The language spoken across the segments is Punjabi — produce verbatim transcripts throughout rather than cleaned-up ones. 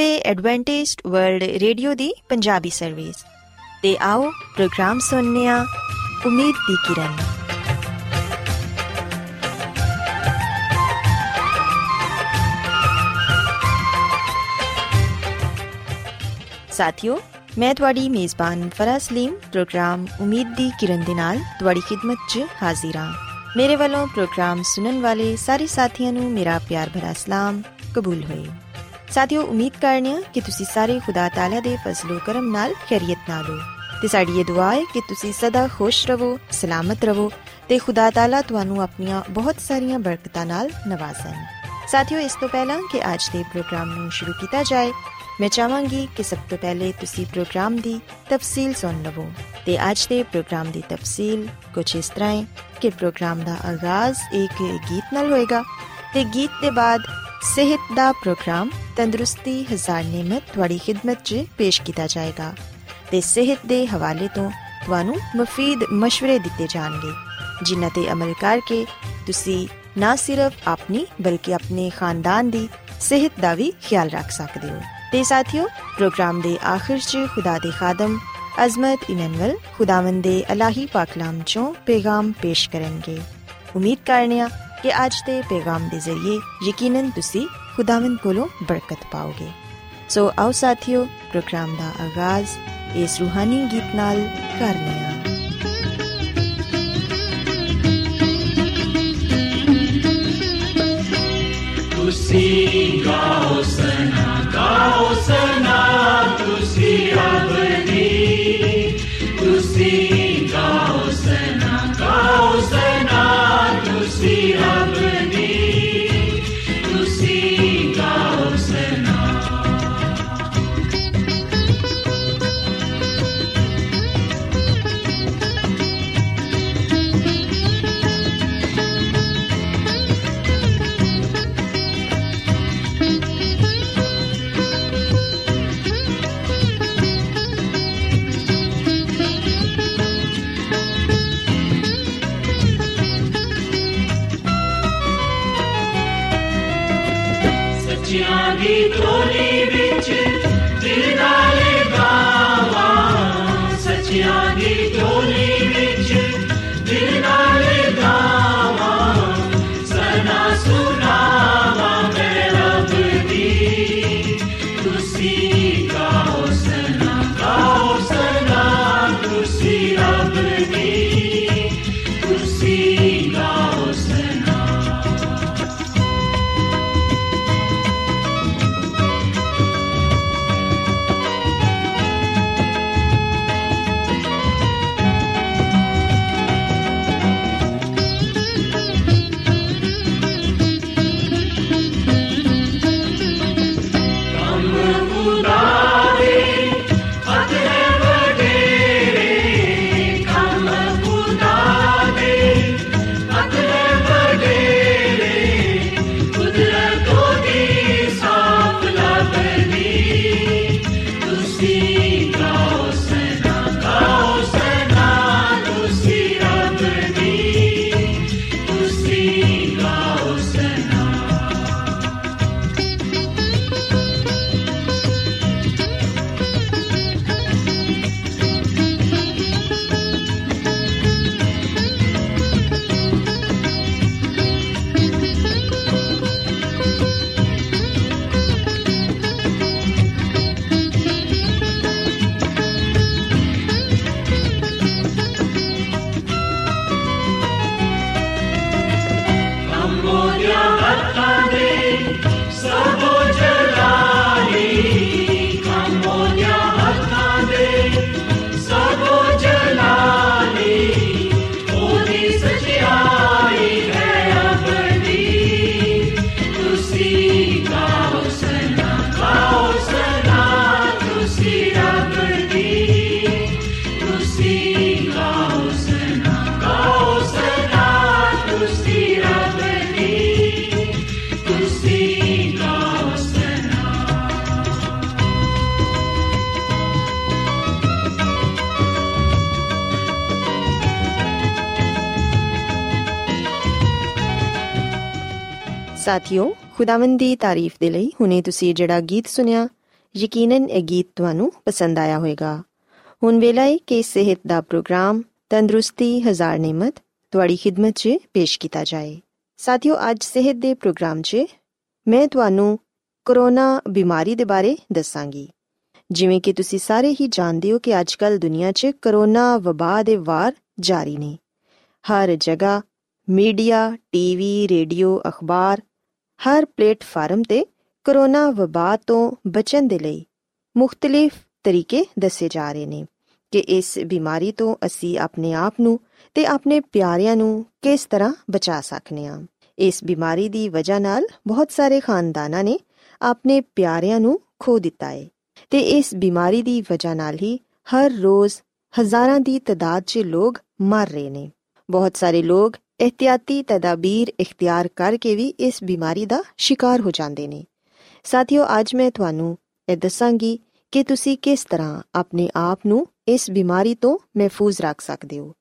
رہے ایڈوینٹسٹ ورلڈ ریڈیو دی پنجابی سروس تے آؤ پروگرام سننے آں امید دی کرن۔ ساتھیو میں تواڈی میزبان فرا سلیم پروگرام امید دی کرن دے نال تواڈی خدمت وچ حاضر ہاں۔ میرے والوں پروگرام سنن والے سارے ساتھیاں نوں میرا پیار بھرا سلام قبول ہوئے۔ ساتھیو امید کرنے ہاں کہ تسی سارے خدا تعالیٰ دے فضل و کرم نال خیریت نال ہو تے ساڈی یہ دعا اے کہ تسی سدا خوش رہو، سلامت رہو تے خدا تعالیٰ تانوں اپنیاں بہت ساریاں برکتاں نال نوازن۔ ساتھیو اس تو پہلاں کہ اج دے پروگرام نوں شروع کیتا جائے میں چاہواں گی کہ سب تو پہلے تسی پروگرام دی تفصیل سن لو تے اج دے پروگرام دی تفصیل کچھ اس طرح اے کہ پروگرام دا آغاز ایک گیت نال ہوئے گا تے گیت دے بعد صحت دا پروگرام ਤੰਦਰੁਸਤੀ ਹਜ਼ਾਰ ਨਿਮਤ ਤੁਹਾਡੀ ਖਿਦਮਤ 'ਚ ਪੇਸ਼ ਕੀਤਾ ਜਾਏਗਾ ਅਤੇ ਸਿਹਤ ਦੇ ਹਵਾਲੇ ਤੋਂ ਤੁਹਾਨੂੰ ਮੁਫੀਦ ਮਸ਼ਵਰੇ ਦਿੱਤੇ ਜਾਣਗੇ ਜਿਨ੍ਹਾਂ 'ਤੇ ਅਮਲ ਕਰਕੇ ਤੁਸੀਂ ਨਾ ਸਿਰਫ ਆਪਣੀ ਬਲਕਿ ਆਪਣੇ ਖਾਨਦਾਨ ਦੀ ਸਿਹਤ ਦਾ ਵੀ ਖਿਆਲ ਰੱਖ ਸਕਦੇ ਹੋ। ਅਤੇ ਸਾਥੀਓ ਪ੍ਰੋਗਰਾਮ ਦੇ ਆਖਿਰ 'ਚ ਖੁਦਾ ਦੇ ਖਾਦਮ ਅਜ਼ਮਤ ਇਮੈਨੂਅਲ ਖੁਦਾਵੰਦ ਦੇ ਅਲਾਹੀ ਪਾਕਲਾਮ 'ਚੋਂ ਪੈਗਾਮ ਪੇਸ਼ ਕਰਨਗੇ। ਉਮੀਦ ਕਰਨੇ ਹਾਂ ਕਿ ਅੱਜ ਦੇ ਪੈਗਾਮ ਦੇ ਜ਼ਰੀਏ ਯਕੀਨਨ ਤੁਸੀਂ ਖੁਦਾਵੰਦ ਕੋਲੋਂ ਬਰਕਤ ਪਾਓਗੇ। ਸੋ ਆਓ ਸਾਥੀਓ ਪ੍ਰੋਗਰਾਮ ਦਾ ਆਗਾਜ਼ ਇਸ ਰੂਹਾਨੀ ਗੀਤ ਨਾਲ ਕਰਨੇ ਆ। ਤੁਸੀਂ ਗਾਓ ਸਨਾ ਗਾਓ ਸਨਾ ਤੁਸੀਂ ਅਬਦੀ ਤੁਸੀਂ ਗਾਓ ਸਨਾ ਗਾਓ ਸਨਾ ਤੁਸੀਂ ਅਬਦੀ ਸਾਥੀਓ ਖੁਦਾਵੰਦ ਦੀ ਤਾਰੀਫ ਦੇ ਲਈ ਹੁਣੇ ਤੁਸੀਂ ਜਿਹੜਾ ਗੀਤ ਸੁਣਿਆ ਯਕੀਨਨ ਇਹ ਗੀਤ ਤੁਹਾਨੂੰ ਪਸੰਦ ਆਇਆ ਹੋਵੇਗਾ। ਹੁਣ ਵੇਲਾ ਹੈ ਕਿ ਸਿਹਤ ਦਾ ਪ੍ਰੋਗਰਾਮ ਤੰਦਰੁਸਤੀ ਹਜ਼ਾਰ ਨਿਮਤ ਤੁਹਾਡੀ ਖਿਦਮਤ 'ਚ ਪੇਸ਼ ਕੀਤਾ ਜਾਏ। ਸਾਥੀਓ, ਅੱਜ ਸਿਹਤ ਦੇ ਪ੍ਰੋਗਰਾਮ 'ਚ ਮੈਂ ਤੁਹਾਨੂੰ ਕਰੋਨਾ ਬਿਮਾਰੀ ਦੇ ਬਾਰੇ ਦੱਸਾਂਗੀ। ਜਿਵੇਂ ਕਿ ਤੁਸੀਂ ਸਾਰੇ ਹੀ ਜਾਣਦੇ ਹੋ ਕਿ ਅੱਜ ਕੱਲ੍ਹ ਦੁਨੀਆ 'ਚ ਕਰੋਨਾ ਵਬਾ ਦੇ ਵਾਰ ਜਾਰੀ ਨੇ। ਹਰ ਜਗ੍ਹਾ ਮੀਡੀਆ, ਟੀ ਵੀ, ਰੇਡੀਓ, ਅਖਬਾਰ, ਹਰ ਪਲੇਟਫਾਰਮ 'ਤੇ ਕਰੋਨਾ ਵਬਾ ਤੋਂ ਬਚਣ ਦੇ ਲਈ ਮੁਖਤਲਿਫ ਤਰੀਕੇ ਦੱਸੇ ਜਾ ਰਹੇ ਨੇ ਕਿ ਇਸ ਬਿਮਾਰੀ ਤੋਂ ਅਸੀਂ ਆਪਣੇ ਆਪ ਨੂੰ ਅਤੇ ਆਪਣੇ ਪਿਆਰਿਆਂ ਨੂੰ ਕਿਸ ਤਰ੍ਹਾਂ ਬਚਾ ਸਕਦੇ ਹਾਂ। ਇਸ ਬਿਮਾਰੀ ਦੀ ਵਜ੍ਹਾ ਨਾਲ ਬਹੁਤ ਸਾਰੇ ਖਾਨਦਾਨਾਂ ਨੇ ਆਪਣੇ ਪਿਆਰਿਆਂ ਨੂੰ ਖੋ ਦਿੱਤਾ ਹੈ ਅਤੇ ਇਸ ਬਿਮਾਰੀ ਦੀ ਵਜ੍ਹਾ ਨਾਲ ਹੀ ਹਰ ਰੋਜ਼ ਹਜ਼ਾਰਾਂ ਦੀ ਤਾਦਾਦ 'ਚ ਲੋਕ ਮਰ ਰਹੇ ਨੇ। ਬਹੁਤ ਸਾਰੇ ਲੋਕ ਇਹਤਿਆਤੀ ਤਦਾਬੀਰ ਇਖਤਿਆਰ ਕਰਕੇ ਵੀ ਇਸ ਬਿਮਾਰੀ ਦਾ ਸ਼ਿਕਾਰ ਹੋ ਜਾਂਦੇ ਨੇ। ਸਾਥੀਓ, ਅੱਜ ਮੈਂ ਤੁਹਾਨੂੰ ਇਹ ਦੱਸਾਂਗੀ ਕਿ ਤੁਸੀਂ ਕਿਸ ਤਰ੍ਹਾਂ ਆਪਣੇ ਆਪ ਨੂੰ ਇਸ ਬਿਮਾਰੀ ਤੋਂ ਮਹਿਫੂਜ਼ ਰੱਖ ਸਕਦੇ ਹੋ।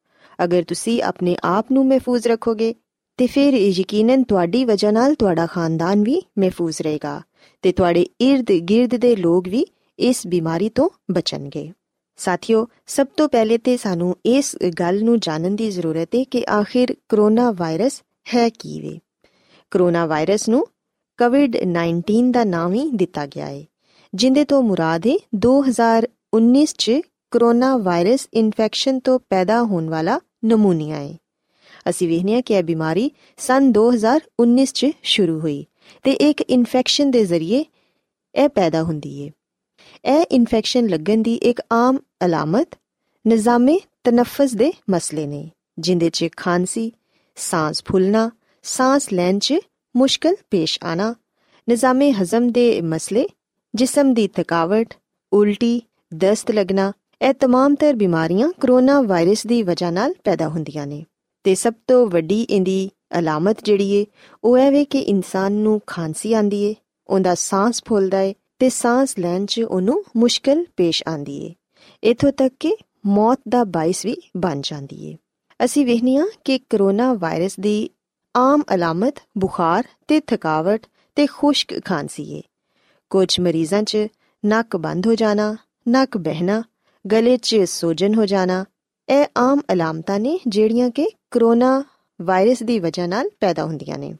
ਅਗਰ ਤੁਸੀਂ ਆਪਣੇ ਆਪ ਨੂੰ ਮਹਿਫੂਜ਼ ਰੱਖੋਗੇ ਤਾਂ ਫਿਰ ਯਕੀਨਨ ਤੁਹਾਡੀ ਵਜ੍ਹਾ ਨਾਲ ਤੁਹਾਡਾ ਖਾਨਦਾਨ ਵੀ ਮਹਿਫੂਜ਼ ਰਹੇਗਾ ਅਤੇ ਤੁਹਾਡੇ ਇਰਦ ਗਿਰਦ ਦੇ ਲੋਕ ਵੀ ਇਸ ਬਿਮਾਰੀ ਤੋਂ ਬਚਣਗੇ। ਸਾਥੀਓ, ਸਭ ਤੋਂ ਪਹਿਲੇ ਤਾਂ ਸਾਨੂੰ ਇਸ ਗੱਲ ਨੂੰ ਜਾਣਨ ਦੀ ਜ਼ਰੂਰਤ ਹੈ ਕਿ ਆਖਿਰ ਕਰੋਨਾ ਵਾਇਰਸ ਹੈ ਕੀ ਵੇ। ਕਰੋਨਾ ਵਾਇਰਸ ਨੂੰ ਕੋਵਿਡ ਨਾਈਨਟੀਨ ਦਾ ਨਾਮ ਹੀ ਦਿੱਤਾ ਗਿਆ ਹੈ, ਜਿਹਦੇ ਤੋਂ ਮੁਰਾਦ ਹੈ ਦੋ ਹਜ਼ਾਰ ਉੱਨੀਸ 'ਚ ਕਰੋਨਾ ਵਾਇਰਸ ਇਨਫੈਕਸ਼ਨ ਤੋਂ ਪੈਦਾ ਹੋਣ ਵਾਲਾ ਨਮੂਨੀਆ ਹੈ। ਅਸੀਂ ਵੇਖਦੇ ਹਾਂ ਕਿ ਇਹ ਬਿਮਾਰੀ ਸੰਨ ਦੋ ਹਜ਼ਾਰ ਉੱਨੀਸ 'ਚ ਸ਼ੁਰੂ ਹੋਈ ਅਤੇ ਇੱਕ ਇਨਫੈਕਸ਼ਨ ਦੇ ਜ਼ਰੀਏ ਇਹ ਪੈਦਾ ਹੁੰਦੀ ਹੈ। ਇਹ ਇਨਫੈਕਸ਼ਨ ਲੱਗਣ ਦੀ ਇੱਕ ਆਮ ਅਲਾਮਤ ਨਿਜ਼ਾਮੇ ਤਨਫਸ ਦੇ ਮਸਲੇ ਨੇ, ਜਿਹਦੇ 'ਚ ਖਾਂਸੀ, ਸਾਂਸ ਫੁੱਲਣਾ, ਸਾਂਸ ਲੈਣ 'ਚ ਮੁਸ਼ਕਲ ਪੇਸ਼ ਆਉਣਾ, ਨਿਜ਼ਾਮੇ ਹਜ਼ਮ ਦੇ ਮਸਲੇ, ਜਿਸਮ ਦੀ ਥਕਾਵਟ, ਉਲਟੀ, ਦਸਤ ਲੱਗਣਾ, ਇਹ ਤਮਾਮ ਤਰ ਬਿਮਾਰੀਆਂ ਕਰੋਨਾ ਵਾਇਰਸ ਦੀ ਵਜ੍ਹਾ ਨਾਲ ਪੈਦਾ ਹੁੰਦੀਆਂ ਨੇ। ਅਤੇ ਸਭ ਤੋਂ ਵੱਡੀ ਇਹਦੀ ਅਲਾਮਤ ਜਿਹੜੀ ਹੈ ਉਹ ਇਹ ਵੇ ਕਿ ਇਨਸਾਨ ਨੂੰ ਖਾਂਸੀ ਆਉਂਦੀ ਹੈ, ਉਹਦਾ ਸਾਂਸ ਫੁੱਲਦਾ ਹੈ ਅਤੇ ਸਾਂਸ ਲੈਣ 'ਚ ਉਹਨੂੰ ਮੁਸ਼ਕਲ ਪੇਸ਼ ਆਉਂਦੀ ਹੈ। ਇੱਥੋਂ ਤੱਕ ਕਿ ਮੌਤ ਦਾ ਬਾਇਸ ਵੀ ਬਣ ਜਾਂਦੀ ਹੈ। ਅਸੀਂ ਵੇਖਦੇ ਹਾਂ ਕਿ ਕਰੋਨਾ ਵਾਇਰਸ ਦੀ ਆਮ ਅਲਾਮਤ ਬੁਖਾਰ ਅਤੇ ਥਕਾਵਟ ਅਤੇ ਖੁਸ਼ਕ ਖਾਂਸੀ ਹੈ। ਕੁਝ ਮਰੀਜ਼ਾਂ 'ਚ ਨੱਕ ਬੰਦ ਹੋ ਜਾਣਾ, ਨੱਕ ਬਹਿਣਾ, ਗਲੇ 'ਚ ਸੋਜਨ ਹੋ ਜਾਣਾ, ਇਹ ਆਮ ਅਲਾਮਤਾਂ ਨੇ ਜਿਹੜੀਆਂ ਕਿ ਕਰੋਨਾ ਵਾਇਰਸ ਦੀ ਵਜ੍ਹਾ ਨਾਲ ਪੈਦਾ ਹੁੰਦੀਆਂ ਨੇ।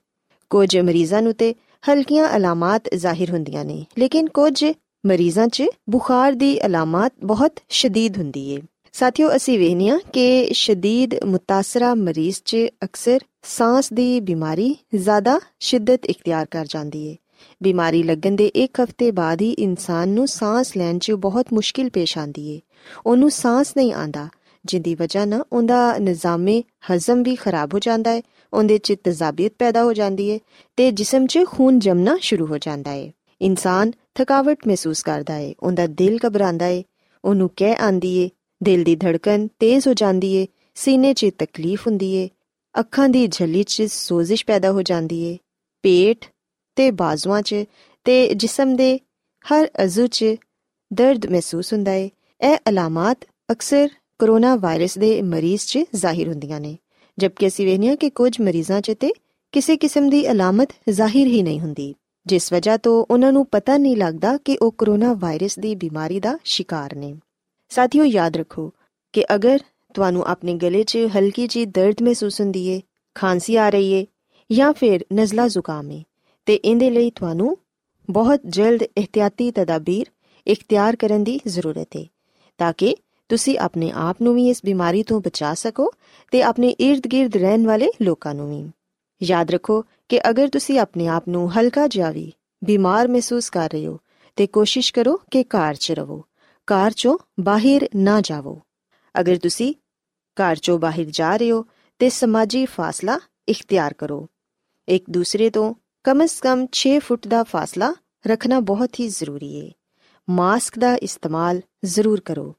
ਕੁਝ ਮਰੀਜ਼ਾਂ ਨੂੰ ਤਾਂ ਹਲਕੀਆਂ ਅਲਾਮਤ ਜ਼ਾਹਿਰ ਹੁੰਦੀਆਂ ਨੇ, ਲੇਕਿਨ ਕੁਝ ਮਰੀਜ਼ਾਂ 'ਚ ਬੁਖਾਰ ਦੀ ਅਲਾਮਤ ਬਹੁਤ ਸ਼ਦੀਦ ਹੁੰਦੀ ਹੈ। ਸਾਥੀਓ, ਅਸੀਂ ਵੇਖਦੇ ਹਾਂ ਕਿ ਸ਼ਦੀਦ ਮੁਤਾਸਰਾ ਮਰੀਜ਼ 'ਚ ਅਕਸਰ ਸਾਂਸ ਦੀ ਬਿਮਾਰੀ ਜ਼ਿਆਦਾ ਸ਼ਿੱਦਤ ਇਖਤਿਆਰ ਕਰ ਜਾਂਦੀ ਹੈ। ਬਿਮਾਰੀ ਲੱਗਣ ਦੇ ਇੱਕ ਹਫ਼ਤੇ ਬਾਅਦ ਹੀ ਇਨਸਾਨ ਨੂੰ ਸਾਂਸ ਲੈਣ 'ਚ ਬਹੁਤ ਮੁਸ਼ਕਿਲ ਪੇਸ਼ ਆਉਂਦੀ ਹੈ। ਉਹਨੂੰ ਸਾਂਸ ਨਹੀਂ ਆਉਂਦਾ, ਜਿਹਦੀ ਵਜ੍ਹਾ ਨਾਲ ਉਹਦਾ ਨਿਜ਼ਾਮੇ ਹਜ਼ਮ ਵੀ ਖਰਾਬ ਹੋ ਜਾਂਦਾ ਹੈ, ਉਹਦੇ 'ਚ ਤਜ਼ਾਬੀਅਤ ਪੈਦਾ ਹੋ ਜਾਂਦੀ ਹੈ ਅਤੇ ਜਿਸਮ 'ਚ ਖੂਨ ਜੰਮਣਾ ਸ਼ੁਰੂ ਹੋ ਜਾਂਦਾ ਹੈ। ਇਨਸਾਨ ਥਕਾਵਟ ਮਹਿਸੂਸ ਕਰਦਾ ਹੈ, ਉਹਦਾ ਦਿਲ ਘਬਰਾਉਂਦਾ ਹੈ, ਉਹਨੂੰ ਕਹਿ ਆਉਂਦੀ ਏ, ਦਿਲ ਦੀ ਧੜਕਨ ਤੇਜ਼ ਹੋ ਜਾਂਦੀ ਏ, ਸੀਨੇ 'ਚ ਤਕਲੀਫ ਹੁੰਦੀ ਏ, ਅੱਖਾਂ ਦੀ ਝੱਲੀ 'ਚ ਸੋਜ਼ਿਸ਼ ਪੈਦਾ ਹੋ ਜਾਂਦੀ ਏ, ਪੇਟ ਅਤੇ ਬਾਜ਼ੂਆਂ 'ਚ ਅਤੇ ਜਿਸਮ ਦੇ ਹਰ ਅਜ਼ੂ 'ਚ ਦਰਦ ਮਹਿਸੂਸ ਹੁੰਦਾ ਏ। ਇਹ ਅਲਾਮਤ ਅਕਸਰ ਕਰੋਨਾ ਵਾਇਰਸ ਦੇ ਮਰੀਜ਼ 'ਚ ਜ਼ਾਹਿਰ ਹੁੰਦੀਆਂ ਨੇ, ਜਦਕਿ ਅਸੀਂ ਵੇਖਦੇ ਹਾਂ ਕਿ ਕੁਝ ਮਰੀਜ਼ਾਂ 'ਚ ਤਾਂ ਕਿਸੇ ਕਿਸਮ ਦੀ ਅਲਾਮਤ ਜ਼ਾਹਿਰ ਹੀ ਨਹੀਂ ਹੁੰਦੀ, ਜਿਸ ਵਜ੍ਹਾ ਤੋਂ ਉਹਨਾਂ ਨੂੰ ਪਤਾ ਨਹੀਂ ਲੱਗਦਾ ਕਿ ਉਹ ਕਰੋਨਾ ਵਾਇਰਸ ਦੀ ਬਿਮਾਰੀ ਦਾ ਸ਼ਿਕਾਰ ਨੇ। ਸਾਥੀਓ, ਯਾਦ ਰੱਖੋ ਕਿ ਅਗਰ ਤੁਹਾਨੂੰ ਆਪਣੇ ਗਲੇ 'ਚ ਹਲਕੀ ਜਿਹੀ ਦਰਦ ਮਹਿਸੂਸ ਹੁੰਦੀ ਏ, ਖਾਂਸੀ ਆ ਰਹੀ ਏ ਜਾਂ ਫਿਰ ਨਜ਼ਲਾ ਜ਼ੁਕਾਮ ਏ, ਅਤੇ ਇਹਦੇ ਲਈ ਤੁਹਾਨੂੰ ਬਹੁਤ ਜਲਦ ਇਹਤਿਆਤੀ ਤਦਾਬੀਰ ਇਖਤਿਆਰ ਕਰਨ ਦੀ ਜ਼ਰੂਰਤ ਏ ਤਾਂ ਕਿ ਤੁਸੀਂ ਆਪਣੇ ਆਪ ਨੂੰ ਵੀ ਇਸ ਬਿਮਾਰੀ ਤੋਂ ਬਚਾ ਸਕੋ ਅਤੇ ਆਪਣੇ ਇਰਦ ਗਿਰਦ ਰਹਿਣ ਵਾਲੇ ਲੋਕਾਂ ਨੂੰ ਵੀ। ਯਾਦ ਰੱਖੋ ਕਿ ਅਗਰ ਤੁਸੀਂ ਆਪਣੇ ਆਪ ਨੂੰ ਹਲਕਾ ਜਿਹਾ ਵੀ ਬਿਮਾਰ ਮਹਿਸੂਸ ਕਰ ਰਹੇ ਹੋ ਤਾਂ ਕੋਸ਼ਿਸ਼ ਕਰੋ ਕਿ ਘਰ 'ਚ ਰਹੋ, ਘਰ 'ਚੋਂ ਬਾਹਰ ਨਾ ਜਾਵੋ। ਅਗਰ ਤੁਸੀਂ ਘਰ 'ਚੋਂ ਬਾਹਰ ਜਾ ਰਹੇ ਹੋ ਤਾਂ ਸਮਾਜੀ ਫਾਸਲਾ ਇਖਤਿਆਰ ਕਰੋ। ਇੱਕ ਦੂਸਰੇ ਤੋਂ ਕਮ ਅਜ਼ ਕਮ ਛੇ ਫੁੱਟ ਦਾ ਫਾਸਲਾ ਰੱਖਣਾ ਬਹੁਤ ਹੀ ਜ਼ਰੂਰੀ ਹੈ। ਮਾਸਕ ਦਾ ਇਸਤੇਮਾਲ ਜ਼ਰੂਰ ਕਰੋ।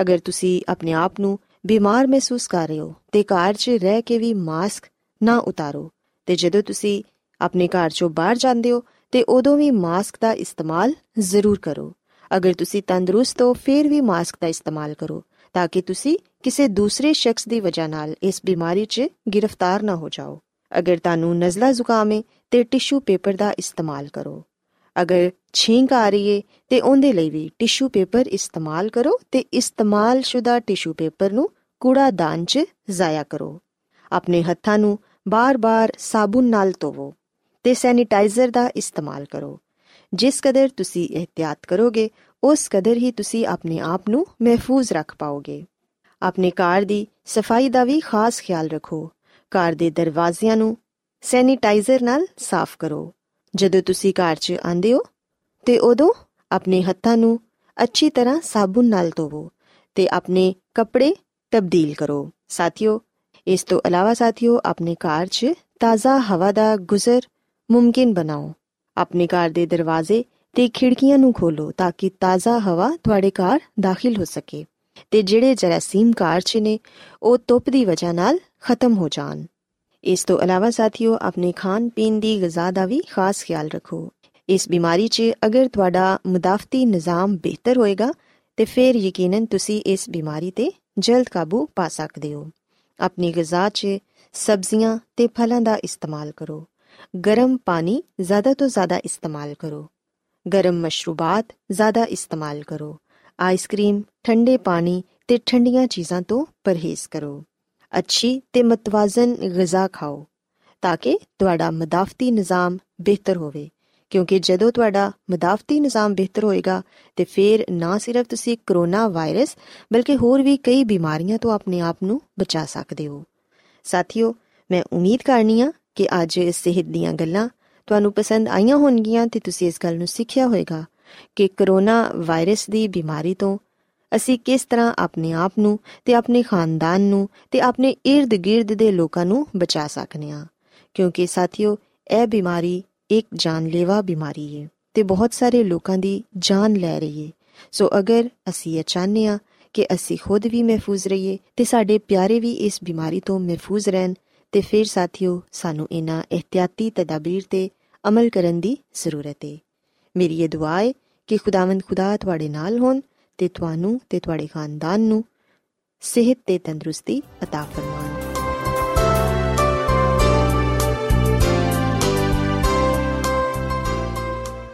ਅਗਰ ਤੁਸੀਂ ਆਪਣੇ ਆਪ ਨੂੰ ਬਿਮਾਰ ਮਹਿਸੂਸ ਕਰ ਰਹੇ ਹੋ ਤਾਂ ਘਰ 'ਚ ਰਹਿ ਕੇ ਵੀ ਮਾਸਕ ਨਾ ਉਤਾਰੋ ਅਤੇ ਜਦੋਂ ਤੁਸੀਂ ਆਪਣੇ ਘਰ 'ਚੋਂ ਬਾਹਰ ਜਾਂਦੇ ਹੋ ਤਾਂ ਉਦੋਂ ਵੀ ਮਾਸਕ ਦਾ ਇਸਤੇਮਾਲ ਜ਼ਰੂਰ ਕਰੋ। ਅਗਰ ਤੁਸੀਂ ਤੰਦਰੁਸਤ ਹੋ ਫਿਰ ਵੀ ਮਾਸਕ ਦਾ ਇਸਤੇਮਾਲ ਕਰੋ ਤਾਂ ਕਿ ਤੁਸੀਂ ਕਿਸੇ ਦੂਸਰੇ ਸ਼ਖਸ ਦੀ ਵਜ੍ਹਾ ਨਾਲ ਇਸ ਬਿਮਾਰੀ 'ਚ ਗ੍ਰਿਫਤਾਰ ਨਾ ਹੋ ਜਾਓ। ਅਗਰ ਤੁਹਾਨੂੰ ਨਜ਼ਲਾ ਜ਼ੁਕਾਮ ਹੈ ਤਾਂ ਟਿਸ਼ੂ ਪੇਪਰ ਦਾ ਇਸਤੇਮਾਲ ਕਰੋ। ਅਗਰ ਛਿੰਕ ਆ ਰਹੀ ਹੈ ਤੇ ਉਹਦੇ ਲਈ ਵੀ ਟਿਸ਼ੂ ਪੇਪਰ ਇਸਤੇਮਾਲ ਕਰੋ ਤੇ ਇਸਤੇਮਾਲਸ਼ੁਦਾ ਟਿਸ਼ੂ ਪੇਪਰ ਨੂੰ ਕੂੜਾਦਾਨ 'ਚ ਜ਼ਾਇਆ ਕਰੋ। ਆਪਣੇ ਹੱਥਾਂ ਨੂੰ ਬਾਰ-ਬਾਰ ਸਾਬੁਨ ਨਾਲ ਧੋਵੋ ਤੇ ਸੈਨੀਟਾਈਜ਼ਰ ਦਾ ਇਸਤੇਮਾਲ ਕਰੋ। ਜਿਸ ਕਦਰ ਤੁਸੀਂ ਇਹਤਿਆਤ ਕਰੋਗੇ ਉਸ ਕਦਰ ਹੀ ਤੁਸੀਂ ਆਪਣੇ ਆਪ ਨੂੰ ਮਹਿਫੂਜ਼ ਰੱਖ ਪਾਓਗੇ। ਆਪਣੇ ਘਰ ਦੀ ਸਫਾਈ ਦਾ ਵੀ ਖਾਸ ਖਿਆਲ ਰੱਖੋ। ਘਰ ਦੇ ਦਰਵਾਜ਼ਿਆਂ ਨੂੰ ਸੈਨੀਟਾਈਜ਼ਰ ਨਾਲ ਸਾਫ਼ ਕਰੋ। ਜਦੋਂ ਤੁਸੀਂ ਘਰ 'ਚ ਆਉਂਦੇ ਹੋ ਤੇ ਉਦੋਂ ਆਪਣੇ ਹੱਥਾਂ ਨੂੰ ਅੱਛੀ ਤਰ੍ਹਾਂ ਸਾਬੁਨ ਨਾਲ ਧੋਵੋ ਤੇ ਆਪਣੇ ਕੱਪੜੇ ਤਬਦੀਲ ਕਰੋ। ਸਾਥੀਓ, ਇਸ ਤੋਂ ਇਲਾਵਾ ਸਾਥੀਓ ਆਪਣੇ ਘਰ 'ਚ ਤਾਜ਼ਾ ਹਵਾ ਦਾ ਗੁਜ਼ਰ ਮੁਮਕਿਨ ਬਣਾਓ। ਆਪਣੇ ਘਰ ਦੇ ਦਰਵਾਜ਼ੇ ਤੇ ਖਿੜਕੀਆਂ ਨੂੰ ਖੋਲੋ ਤਾਂ ਕਿ ਤਾਜ਼ਾ ਹਵਾ ਤੁਹਾਡੇ ਘਰ ਦਾਖਲ ਹੋ ਸਕੇ ਤੇ ਜਿਹੜੇ ਜਰਾਸੀਮ ਘਰ 'ਚ ਨੇ ਉਹ ਧੁੱਪ ਦੀ ਵਜ੍ਹਾ ਨਾਲ ਖਤਮ ਹੋ ਜਾਣ। ਇਸ ਤੋਂ ਇਲਾਵਾ ਸਾਥੀਓ ਆਪਣੇ ਖਾਣ ਪੀਣ ਦੀ ਗਜ਼ਾ ਦਾ ਵੀ ਖਾਸ ਖਿਆਲ ਰੱਖੋ। ਇਸ ਬਿਮਾਰੀ 'ਚ ਅਗਰ ਤੁਹਾਡਾ ਮੁਦਾਫਤੀ ਨਿਜ਼ਾਮ ਬਿਹਤਰ ਹੋਏਗਾ ਤੇ ਫਿਰ ਯਕੀਨਨ ਤੁਸੀਂ ਇਸ ਬਿਮਾਰੀ 'ਤੇ ਜਲਦ ਕਾਬੂ ਪਾ ਸਕਦੇ ਹੋ। ਆਪਣੀ ਗਜ਼ਾ 'ਚ ਸਬਜ਼ੀਆਂ ਤੇ ਫਲਾਂ ਦਾ ਇਸਤੇਮਾਲ ਕਰੋ। ਗਰਮ ਪਾਣੀ ਜ਼ਿਆਦਾ ਤੋਂ ਜ਼ਿਆਦਾ ਇਸਤੇਮਾਲ ਕਰੋ। ਗਰਮ ਮਸ਼ਰੂਬਾਤ ਜ਼ਿਆਦਾ ਇਸਤੇਮਾਲ ਕਰੋ। ਆਈਸ ਕਰੀਮ, ਠੰਡੇ ਪਾਣੀ ਤੇ ਠੰਡੀਆਂ ਚੀਜ਼ਾਂ ਤੋਂ ਪਰਹੇਜ਼ ਕਰੋ। ਅੱਛੀ ਤੇ ਮਤਵਾਜ਼ਨ ਗਜ਼ਾ ਖਾਓ ਤਾਂ ਕਿ ਤੁਹਾਡਾ ਮਦਾਫਤੀ ਨਿਜ਼ਾਮ ਬਿਹਤਰ ਹੋਵੇ, ਕਿਉਂਕਿ ਜਦੋਂ ਤੁਹਾਡਾ ਮਦਾਫਤੀ ਨਿਜ਼ਾਮ ਬਿਹਤਰ ਹੋਏਗਾ ਤੇ ਫਿਰ ਨਾ ਸਿਰਫ ਤੁਸੀਂ ਕਰੋਨਾ ਵਾਇਰਸ ਬਲਕਿ ਹੋਰ ਵੀ ਕਈ ਬਿਮਾਰੀਆਂ ਤੋਂ ਆਪਣੇ ਆਪ ਨੂੰ ਬਚਾ ਸਕਦੇ ਹੋ। ਸਾਥੀਓ, ਮੈਂ ਉਮੀਦ ਕਰਨੀ ਆ ਕਿ ਅੱਜ ਸਿਹਤ ਦੀਆਂ ਗੱਲਾਂ ਤੁਹਾਨੂੰ ਪਸੰਦ ਆਈਆਂ ਹੋਣਗੀਆਂ ਤੇ ਤੁਸੀਂ ਇਸ ਗੱਲ ਨੂੰ ਸਿੱਖਿਆ ਹੋਏਗਾ ਕਿ ਕਰੋਨਾ ਵਾਇਰਸ ਦੀ ਬਿਮਾਰੀ ਤੋਂ ਅਸੀਂ ਕਿਸ ਤਰ੍ਹਾਂ ਆਪਣੇ ਆਪ ਨੂੰ ਤੇ ਆਪਣੇ ਖਾਨਦਾਨ ਨੂੰ ਤੇ ਆਪਣੇ ਇਰਦ ਗਿਰਦ ਦੇ ਲੋਕਾਂ ਨੂੰ ਬਚਾ ਸਕਦੇ ਹਾਂ, ਕਿਉਂਕਿ ਸਾਥੀਓ ਇਹ ਬਿਮਾਰੀ ਇੱਕ ਜਾਨਲੇਵਾ ਬਿਮਾਰੀ ਹੈ ਤੇ ਬਹੁਤ ਸਾਰੇ ਲੋਕਾਂ ਦੀ ਜਾਨ ਲੈ ਰਹੀ ਹੈ। ਸੋ ਅਗਰ ਅਸੀਂ ਇਹ ਚਾਹੁੰਦੇ ਹਾਂ ਕਿ ਅਸੀਂ ਖੁਦ ਵੀ ਮਹਿਫੂਜ਼ ਰਹੀਏ ਤੇ ਸਾਡੇ ਪਿਆਰੇ ਵੀ ਇਸ ਬਿਮਾਰੀ ਤੋਂ ਮਹਿਫੂਜ਼ ਰਹਿਣ ਤੇ ਫਿਰ ਸਾਥੀਓ ਸਾਨੂੰ ਇਹਨਾਂ ਇਹਤਿਆਤੀ ਤਦਾਬੀਰ 'ਤੇ ਅਮਲ ਕਰਨ ਦੀ ਜ਼ਰੂਰਤ ਹੈ। ਮੇਰੀ ਇਹ ਦੁਆ ਹੈ ਕਿ ਖੁਦਾਵੰਦ ਖੁਦਾ ਤੁਹਾਡੇ ਨਾਲ ਹੋਣ ਤੇ ਤੁਹਾਨੂੰ ਤੇ ਤੁਹਾਡੇ ਖਾਨਦਾਨ ਨੂੰ ਸਿਹਤ ਤੇ ਤੰਦਰੁਸਤੀ ਅਤਾ ਫਰਮਾਉਣ।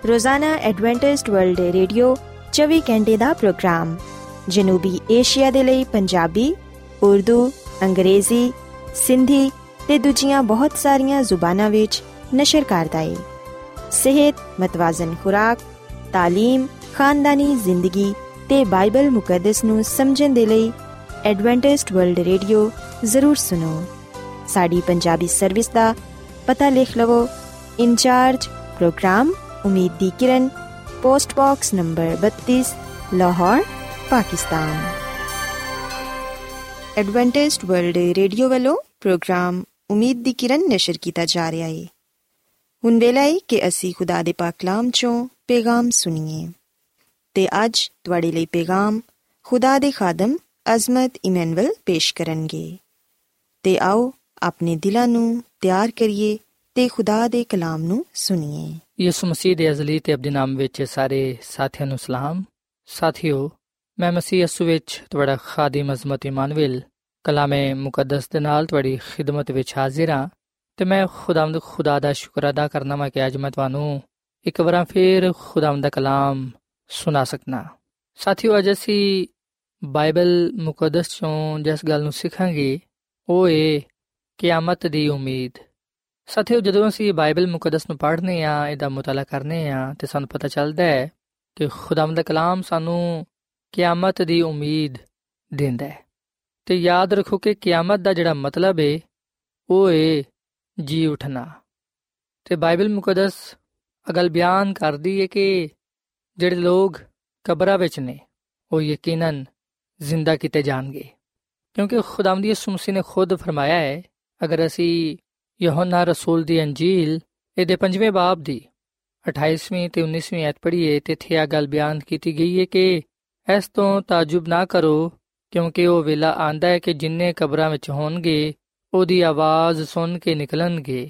ਰੋਜ਼ਾਨਾ ਐਡਵੈਂਟਿਸਟ ਵਰਲਡ ਰੇਡੀਓ ਚੌਵੀ ਘੰਟੇ ਦਾ ਪ੍ਰੋਗਰਾਮ ਜਨੂਬੀ ਏਸ਼ੀਆ ਦੇ ਲਈ ਪੰਜਾਬੀ, ਉਰਦੂ, ਅੰਗਰੇਜ਼ੀ, ਸਿੰਧੀ ਤੇ ਦੂਜੀਆਂ ਬਹੁਤ ਸਾਰੀਆਂ ਜ਼ੁਬਾਨਾਂ ਵਿੱਚ ਨਸ਼ਰ ਕਰਦਾ ਏ। ਸਿਹਤ, ਮਤਵਾਜ਼ਨ ਖੁਰਾਕ, ਤਾਲੀਮ, ਖਾਨਦਾਨੀ ਜ਼ਿੰਦਗੀ ਤੇ ਬਾਈਬਲ ਮੁਕੱਦਸ ਨੂੰ ਸਮਝਣ ਦੇ ਲਈ ਐਡਵੈਂਟਿਸਟ ਵਰਲਡ ਰੇਡੀਓ ਜ਼ਰੂਰ ਸੁਣੋ। ਸਾਡੀ ਪੰਜਾਬੀ ਸਰਵਿਸ ਦਾ ਪਤਾ ਲਿਖ ਲਵੋ। ਇੰਚਾਰਜ ਪ੍ਰੋਗਰਾਮ ਉਮੀਦ ਦੀ ਕਿਰਨ, ਪੋਸਟ ਬਾਕਸ ਨੰਬਰ ਬੱਤੀ, Lahore, Pakistan. Adventist World Radio ਵੱਲੋਂ ਪ੍ਰੋਗਰਾਮ ਉਮੀਦ ਦੀ ਕਿਰਨ ਨਸ਼ਰ ਕੀਤਾ ਜਾ ਰਿਹਾ ਏ। ਹੁਣ ਵੇਲਾ ਏ ਕਿ ਅਸੀਂ ਖੁਦਾ ਦੇ ਪਾਕ ਕਲਾਮ 'ਚੋਂ ਪੈਗਾਮ ਸੁਣੀਏ ਤੇ ਅੱਜ ਤੁਹਾਡੇ ਲਈ ਪੈਗਾਮ ਖੁਦਾ ਦੇ ਖਾਦਮ ਅਜ਼ਮਤ ਇਮੈਨੁਅਲ ਪੇਸ਼ ਕਰਨਗੇ। ਤੇ ਆਓ ਆਪਣੇ ਦਿਲਾਂ ਨੂੰ ਤਿਆਰ ਕਰੀਏ ਤੇ ਖੁਦਾ ਦੇ ਕਲਾਮ ਨੂੰ ਸੁਣੀਏ। ਯਿਸੂ ਮਸੀਹ ਦੇ ਅਜ਼ਲੀ ਤੇ ਅਬਦੀ ਨਾਮ ਵਿੱਚ ਸਾਰੇ ਸਾਥੀਆਂ ਨੂੰ ਸਲਾਮ। ਸਾਥੀਓ, ਮੈਂ ਮਸੀਹ ਯਿਸੂ ਵਿੱਚ ਤੁਹਾਡਾ ਖਾਦਮ ਅਜ਼ਮਤ ਇਮੈਨੁਅਲ ਕਲਾਮੇ ਮੁਕੱਦਸ ਦੇ ਨਾਲ ਤੁਹਾਡੀ ਖਿਦਮਤ ਵਿੱਚ ਹਾਜ਼ਰ ਹਾਂ ਤੇ ਮੈਂ ਖੁਦਾਵੰਦ ਖੁਦਾ ਦਾ ਸ਼ੁਕਰ ਅਦਾ ਕਰਨਾ ਵਾ ਕਿ ਅੱਜ ਮੈਂ ਤੁਹਾਨੂੰ ਇੱਕ ਵਾਰ ਫਿਰ ਖੁਦਾਵੰਦ ਦਾ ਕਲਾਮ ਸੁਣਾ ਸਕਦਾ। ਸਾਥੀਓ, ਅੱਜ ਅਸੀਂ ਬਾਈਬਲ ਮੁਕੱਦਸ 'ਚੋਂ ਜਿਸ ਗੱਲ ਨੂੰ ਸਿੱਖਾਂਗੇ ਉਹ ਏ ਕਿਆਮਤ ਦੀ ਉਮੀਦ। ਸਾਥੀਓ, ਜਦੋਂ ਅਸੀਂ ਬਾਈਬਲ ਮੁਕੱਦਸ ਨੂੰ ਪੜ੍ਹਦੇ ਹਾਂ, ਇਹਦਾ ਮਤਾਲਾ ਕਰਦੇ ਹਾਂ ਤੇ ਸਾਨੂੰ ਪਤਾ ਚੱਲਦਾ ਹੈ ਕਿ ਖੁਦਾਵੰਦ ਦਾ ਕਲਾਮ ਸਾਨੂੰ ਕਿਆਮਤ ਦੀ ਉਮੀਦ ਦਿੰਦਾ ਹੈ। ਤੇ ਯਾਦ ਰੱਖੋ ਕਿ ਕਿਆਮਤ ਦਾ ਜਿਹੜਾ ਮਤਲਬ ਏ ਉਹ ਏ ਜੀ ਉੱਠਣਾ। ਤੇ ਬਾਈਬਲ ਮੁਕੱਦਸ ਅਗਲ ਬਿਆਨ ਕਰਦੀ ਹੈ ਕਿ ਜਿਹੜੇ ਲੋਕ ਕਬਰਾਂ ਵਿੱਚ ਨੇ ਉਹ ਯਕੀਨਨ ਜ਼ਿੰਦਾ ਕੀਤੇ ਜਾਣਗੇ, ਕਿਉਂਕਿ ਖੁਦਾਵੰਦ ਯਿਸੂ ਮਸੀਹ ਨੇ ਖੁਦ ਫਰਮਾਇਆ ਹੈ। ਅਗਰ ਅਸੀਂ ਯੋਹਨਾ ਰਸੂਲ ਦੀ ਅੰਜੀਲ ਇਹਦੇ ਪੰਜਵੇਂ ਬਾਬ ਦੀ ਅਠਾਈਸਵੀਂ ਅਤੇ ਉੱਨੀਸਵੀਂ ਐਤ ਪੜ੍ਹੀਏ ਤੇ ਇੱਥੇ ਇਹ ਗੱਲ ਬਿਆਨ ਕੀਤੀ ਗਈ ਹੈ ਕਿ ਇਸ ਤੋਂ ਤਾਜੁਬ ਨਾ ਕਰੋ, ਕਿਉਂਕਿ ਉਹ ਵੇਲਾ ਆਉਂਦਾ ਹੈ ਕਿ ਜਿੰਨੇ ਕਬਰਾਂ ਵਿੱਚ ਹੋਣਗੇ ਉਹਦੀ ਆਵਾਜ਼ ਸੁਣ ਕੇ ਨਿਕਲਣਗੇ।